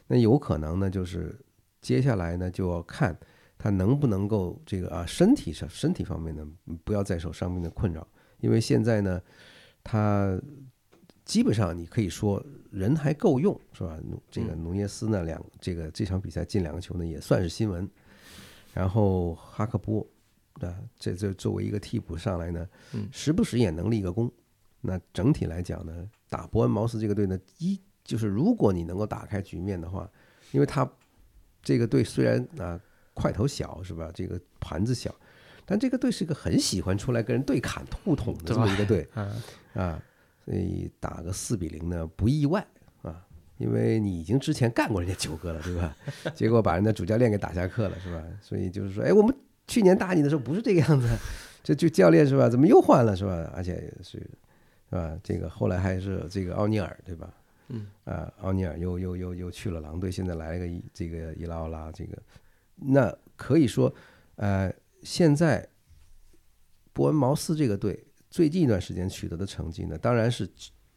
那有可能呢，就是接下来呢就要看他能不能够这个啊身体方面呢不要再受伤病的困扰，因为现在呢他基本上你可以说人还够用，是吧？这个努涅斯呢这场比赛进两个球呢也算是新闻，然后哈克波啊，这作为一个替补上来呢，时不时也能立个功。那整体来讲呢，打伯恩茅斯这个队呢，就是如果你能够打开局面的话，因为他这个队虽然啊块头小，是吧？这个盘子小，但这个队是个很喜欢出来跟人对砍互捅的这么一个队啊，所以打个4-0呢不意外啊，因为你已经之前干过人家九个了，对吧？结果把人家主教练给打下课了，是吧？所以就是说，哎，我们去年打你的时候不是这个样子，这就教练是吧？怎么又换了是吧？而且是吧？这个后来还是这个奥尼尔，对吧？奥尼尔又去了狼队，现在来了个这个伊拉奥拉，这个那可以说，现在伯恩茅斯这个队最近一段时间取得的成绩呢，当然是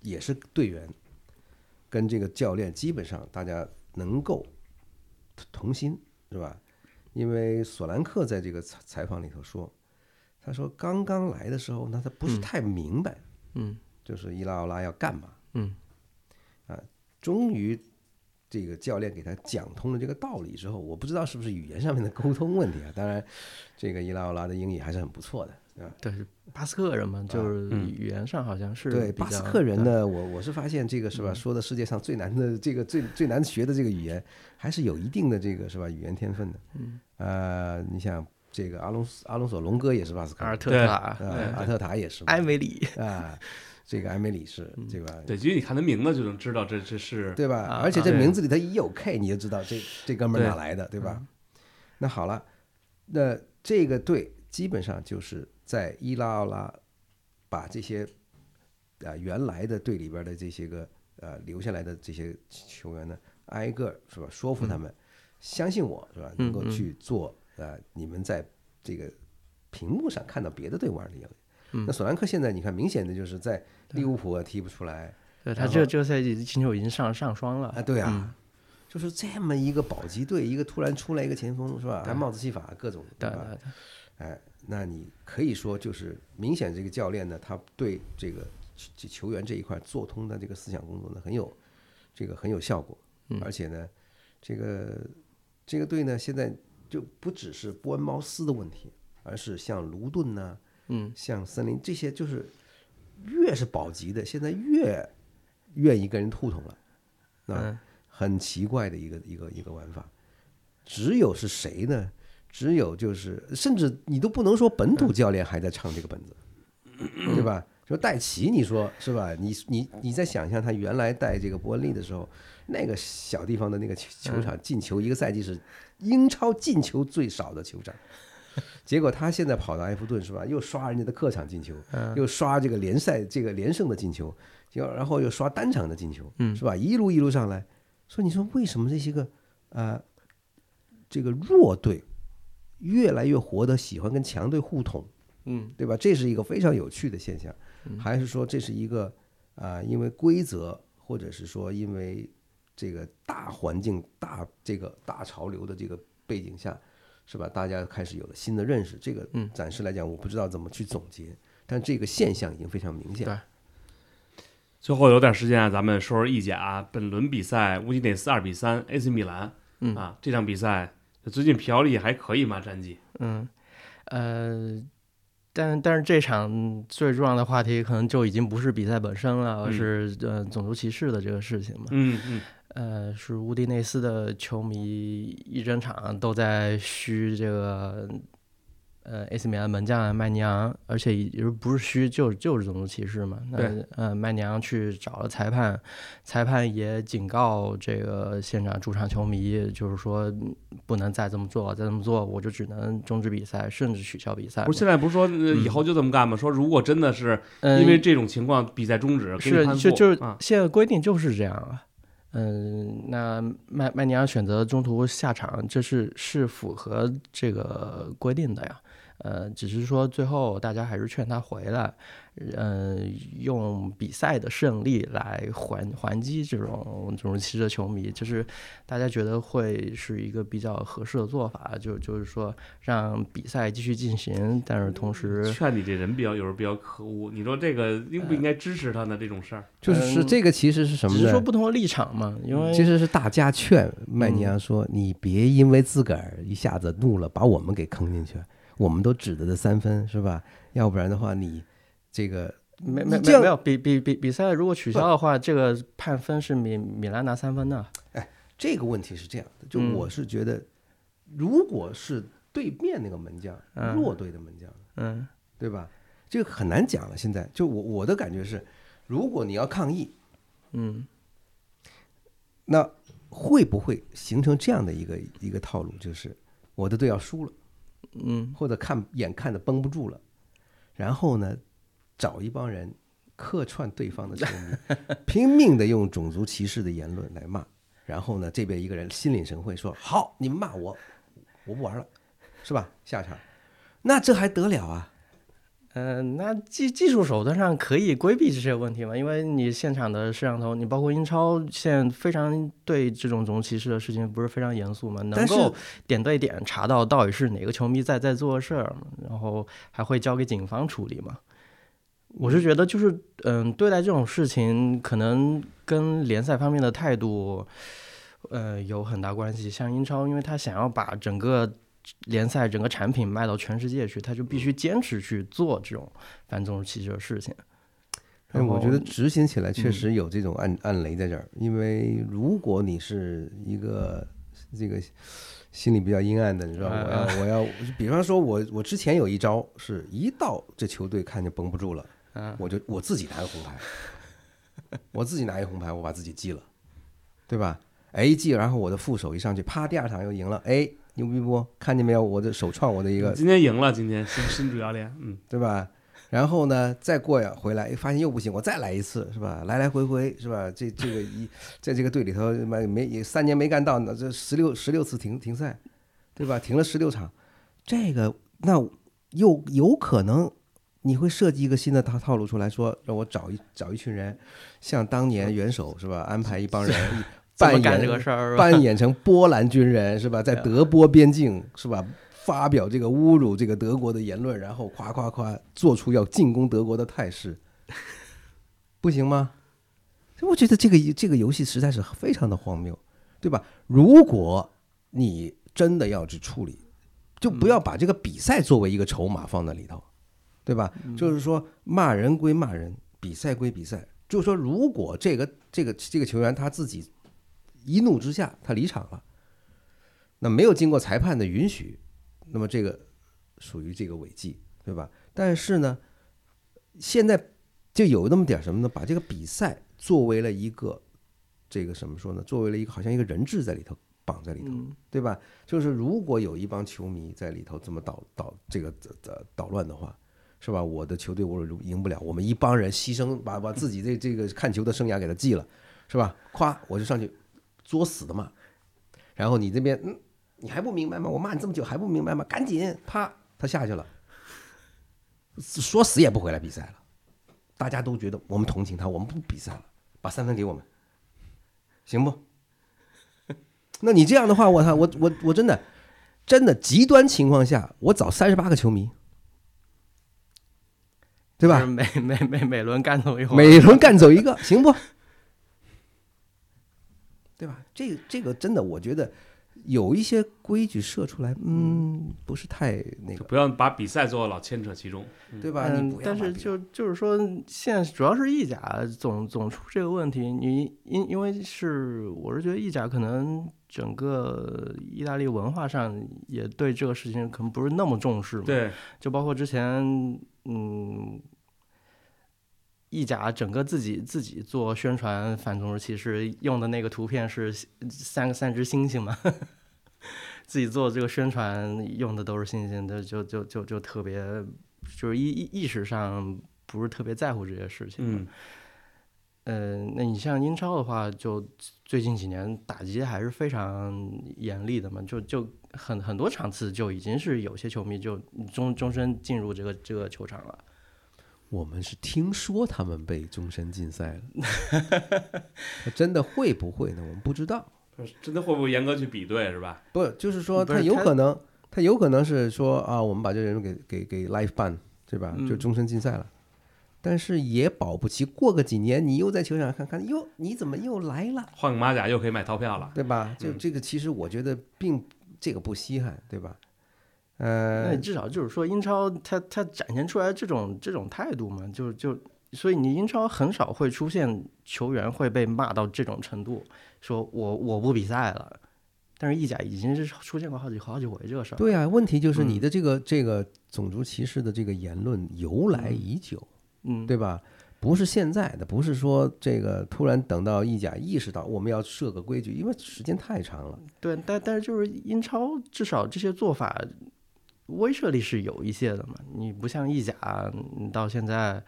也是队员跟这个教练基本上大家能够同心，是吧？因为索兰克在这个采访里头说，他说刚刚来的时候呢，他不是太明白，就是伊拉奥拉要干嘛，终于这个教练给他讲通了这个道理之后，我不知道是不是语言上面的沟通问题啊。当然，这个伊拉奥拉的英语还是很不错的，对吧？对，巴斯克人嘛，就是语言上好像是对巴斯克人呢，我是发现这个是吧，说的世界上最难的这个最难学的这个语言，还是有一定的这个是吧语言天分的。你想这个阿隆索龙哥也是巴斯克，阿特塔也是，埃梅里啊。这个埃梅里是，对吧？对，因为你看他名字就能知道这是，对吧？而且这名字里头一有 K， 你就知道这哥们儿哪来的，对吧？那好了，那这个队基本上就是在伊拉奥拉把这些原来的队里边的这些个留下来的这些球员呢，挨个是吧说服他们，相信我是吧，能够去做你们在这个屏幕上看到别的队玩的样子。那索兰克现在你看，明显的就是在利物浦踢不出来，对他这赛季进球已经上双了啊！对啊，就是这么一个保级队，一个突然出来一个前锋是吧？还帽子戏法各种，对吧？哎，那你可以说就是明显这个教练呢，他对这个球员这一块做通的这个思想工作呢，很有效果，而且呢，这个队呢现在就不只是伯恩茅斯的问题，而是像卢顿呢。像森林这些，就是越是保级的，现在越愿意跟人互捅了，很奇怪的一个玩法。只有是谁呢？只有就是，甚至你都不能说本土教练还在唱这个本子，对吧？说戴奇，你说是吧？你在想象他原来带这个伯恩利的时候，那个小地方的那个球场进球一个赛季是英超进球最少的球场。结果他现在跑到埃弗顿是吧？又刷人家的客场进球，又刷这个联赛这个连胜的进球，然后又刷单场的进球，是吧？一路上来，所以你说为什么这些个这个弱队越来越活得喜欢跟强队互捅，对吧？这是一个非常有趣的现象，还是说这是一个因为规则或者是说因为这个大环境大潮流的这个背景下？是吧？大家开始有了新的认识，这个暂时来讲，我不知道怎么去总结，但这个现象已经非常明显。对，最后有点时间啊，咱们说说意甲、啊。本轮比赛，乌迪内斯2-3 AC 米兰。啊，这场比赛最近皮奥利还可以吗？战绩？但是这场最重要的话题可能就已经不是比赛本身了，而是种族歧视的这个事情嘛。是乌迪内斯的球迷一整场都在嘘这个。AC 米兰门将麦尼昂，而且也不是虚，就是种族歧视嘛。对，麦尼昂去找了裁判，裁判也警告这个现场主场球迷，就是说不能再这么做，再这么做我就只能终止比赛，甚至取消比赛。不是现在不是说以后就这么干吗？说如果真的是因为这种情况比赛终止，就是现在规定就是这样啊。那麦尼昂选择中途下场，这是符合这个规定的呀。只是说最后大家还是劝他回来，用比赛的胜利来还击这种骑士球迷，就是大家觉得会是一个比较合适的做法，就是说让比赛继续进行，但是同时劝你这人有时候比较可恶，你说这个应不应该支持他呢？这种事儿就是这个其实是什么呢？只是说不同的立场嘛，因为其实是大家劝麦尼昂说，你别因为自个儿一下子怒了，把我们给坑进去。我们都指着的3分是吧？要不然的话，你这个没有比赛如果取消的话，这个判分是米兰拿3分的。哎，这个问题是这样的，就我是觉得，如果是对面那个门将、弱队的门将，对吧？这个很难讲了。现在就我的感觉是，如果你要抗议，那会不会形成这样的一个套路，就是我的队要输了？或者眼看的绷不住了，然后呢，找一帮人客串对方的球迷，拼命的用种族歧视的言论来骂，然后呢，这边一个人心领神会说：“好，你们骂我，我不玩了，是吧？”下场，那这还得了啊？那技术手段上可以规避这些问题嘛？因为你现场的摄像头，你包括英超现在非常对这种种族歧视的事情不是非常严肃嘛，能够点对点查到底是哪个球迷在做事儿，然后还会交给警方处理嘛？我是觉得就是对待这种事情可能跟联赛方面的态度有很大关系。像英超，因为他想要把整个联赛整个产品卖到全世界去，他就必须坚持去做这种反种族歧视的事情。哎，我觉得执行起来确实有这种暗雷在这儿，因为如果你是一个这个心里比较阴暗的，你知道吗？我要，比方说我之前有一招是一到这球队看就绷不住了，我自己拿个红牌，我把自己记了，对吧？哎，记，然后我的副手一上去，啪，第二场又赢了，哎。牛逼不？看见没有？我的首创，我的一个今天赢了，今天新主教练，对吧？然后呢，再过呀回来，发现又不行，我再来一次，是吧？来回是吧？这个在这个队里头没3年没干到，这16次停赛，对吧？停了16场，这个那又有可能你会设计一个新的套路出来，说让我找一群人，像当年元首是吧？安排一帮人。扮演成波兰军人是吧，在德波边境是吧，发表这个侮辱这个德国的言论，然后夸做出要进攻德国的态势，不行吗？我觉得这个游戏实在是非常的荒谬，对吧？如果你真的要去处理，就不要把这个比赛作为一个筹码放在里头，对吧？就是说骂人归骂人，比赛归比赛，就是说如果这个球员他自己一怒之下他离场了，那没有经过裁判的允许，那么这个属于这个违纪，对吧？但是呢，现在就有那么点什么呢，把这个比赛作为了一个这个什么说呢，作为了一个好像一个人质在里头绑在里头，对吧？就是如果有一帮球迷在里头这么捣乱的话，是吧？我的球队我赢不了，我们一帮人牺牲把自己这个看球的生涯给他记了，是吧？夸我就上去作死的嘛，然后你这边你还不明白吗？我骂你这么久还不明白吗？赶紧啪，他下去了，说死也不回来比赛了。大家都觉得我们同情他，我们不比赛了，把3分给我们，行不？那你这样的话，我真的极端情况下，我找38个球迷，对吧？每轮干走一会儿，每轮干走一个，行不？对吧？这个真的，我觉得有一些规矩设出来，不是太那个，不要把比赛做老牵扯其中，对吧？但是就是说，现在主要是意甲总出这个问题，你因为是我是觉得意甲可能整个意大利文化上也对这个事情可能不是那么重视嘛，对，就包括之前意甲整个自己做宣传反同时歧视用的那个图片是三只星星嘛自己做这个宣传用的都是星星的，就特别就是意识上不是特别在乎这些事情。那你像英超的话，就最近几年打击还是非常严厉的嘛，就很多场次就已经是有些球迷就终身进入这个球场了。我们是听说他们被终身禁赛了真的会不会呢？我们不知道，真的会不会严格去比对，是吧？不就是说他有可能是说啊，我们把这人给 life ban， 对吧？就终身禁赛了，但是也保不齐过个几年你又在球场看哟，你怎么又来了，换个马甲又可以买套票了，对吧？就这个其实我觉得并这个不稀罕，对吧？那至少就是说，英超它展现出来这种态度嘛，就所以你英超很少会出现球员会被骂到这种程度，说我不比赛了。但是意甲已经是出现过好几回这个事儿。对啊，问题就是你的这个种族歧视的这个言论由来已久，对吧？不是现在的，不是说这个突然等到意甲意识到我们要设个规矩，因为时间太长了。对，但是就是英超至少这些做法威慑力是有一些的嘛，你不像意甲到现在，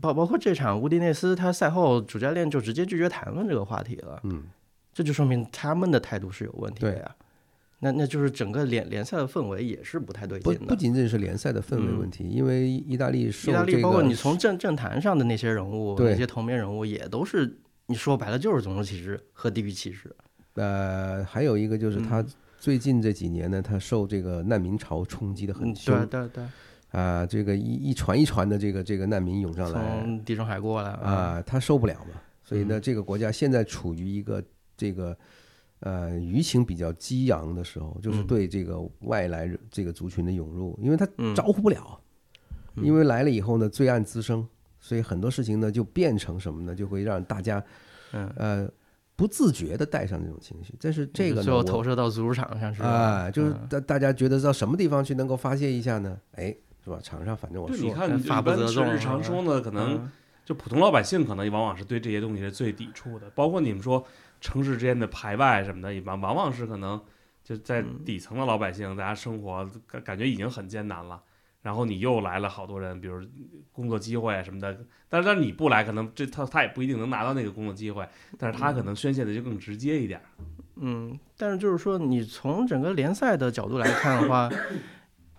包括这场乌迪内斯他赛后主教练就直接拒绝谈论这个话题了，这就说明他们的态度是有问题的呀。那就是整个联赛的氛围也是不太对劲的。不仅仅是联赛的氛围问题，因为意大利包括你从政坛上的那些人物，那些头面人物也都是，你说白了就是种族歧视和地域歧视。还有一个就是他最近这几年呢，他受这个难民潮冲击的很凶，对，啊，这个一船的这个难民涌上来，从地中海过来啊，他受不了嘛，所以呢，这个国家现在处于一个这个舆情比较激昂的时候，就是对这个外来这个族群的涌入，因为他招呼不了，因为来了以后呢，罪案滋生，所以很多事情呢就变成什么呢？就会让大家，不自觉的带上这种情绪，但是这个最后投射到足球场上是吧？啊，就是大家觉得到什么地方去能够发泄一下呢？哎，是吧？场上反正我说，你看法不责众，日常中的可能就普通老百姓可能往往是对这些东西是最抵触的，包括你们说城市之间的排外什么的，往往是可能就在底层的老百姓，大家生活感觉已经很艰难了，然后你又来了好多人，比如工作机会什么的，但是你不来，可能他也不一定能拿到那个工作机会，但是他可能宣泄的就更直接一点。但是就是说，你从整个联赛的角度来看的话，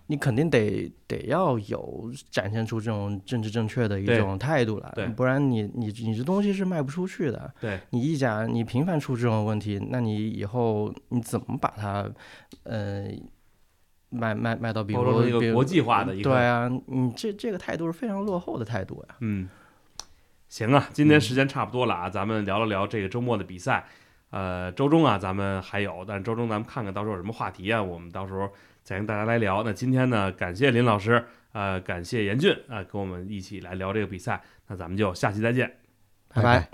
你肯定得要有展现出这种政治正确的一种态度来，不然你这东西是卖不出去的。对，你意甲你频繁出这种问题，那你以后你怎么把它卖到比如国际化的一个，对啊，你这个态度是非常落后的态度呀。行啊，今天时间差不多了啊，咱们聊了聊这个周末的比赛。周中啊，咱们还有，但周中咱们看看到时候有什么话题啊，我们到时候再跟大家来聊。那今天呢，感谢林老师，感谢严俊啊，跟我们一起来聊这个比赛。那咱们就下期再见，拜拜。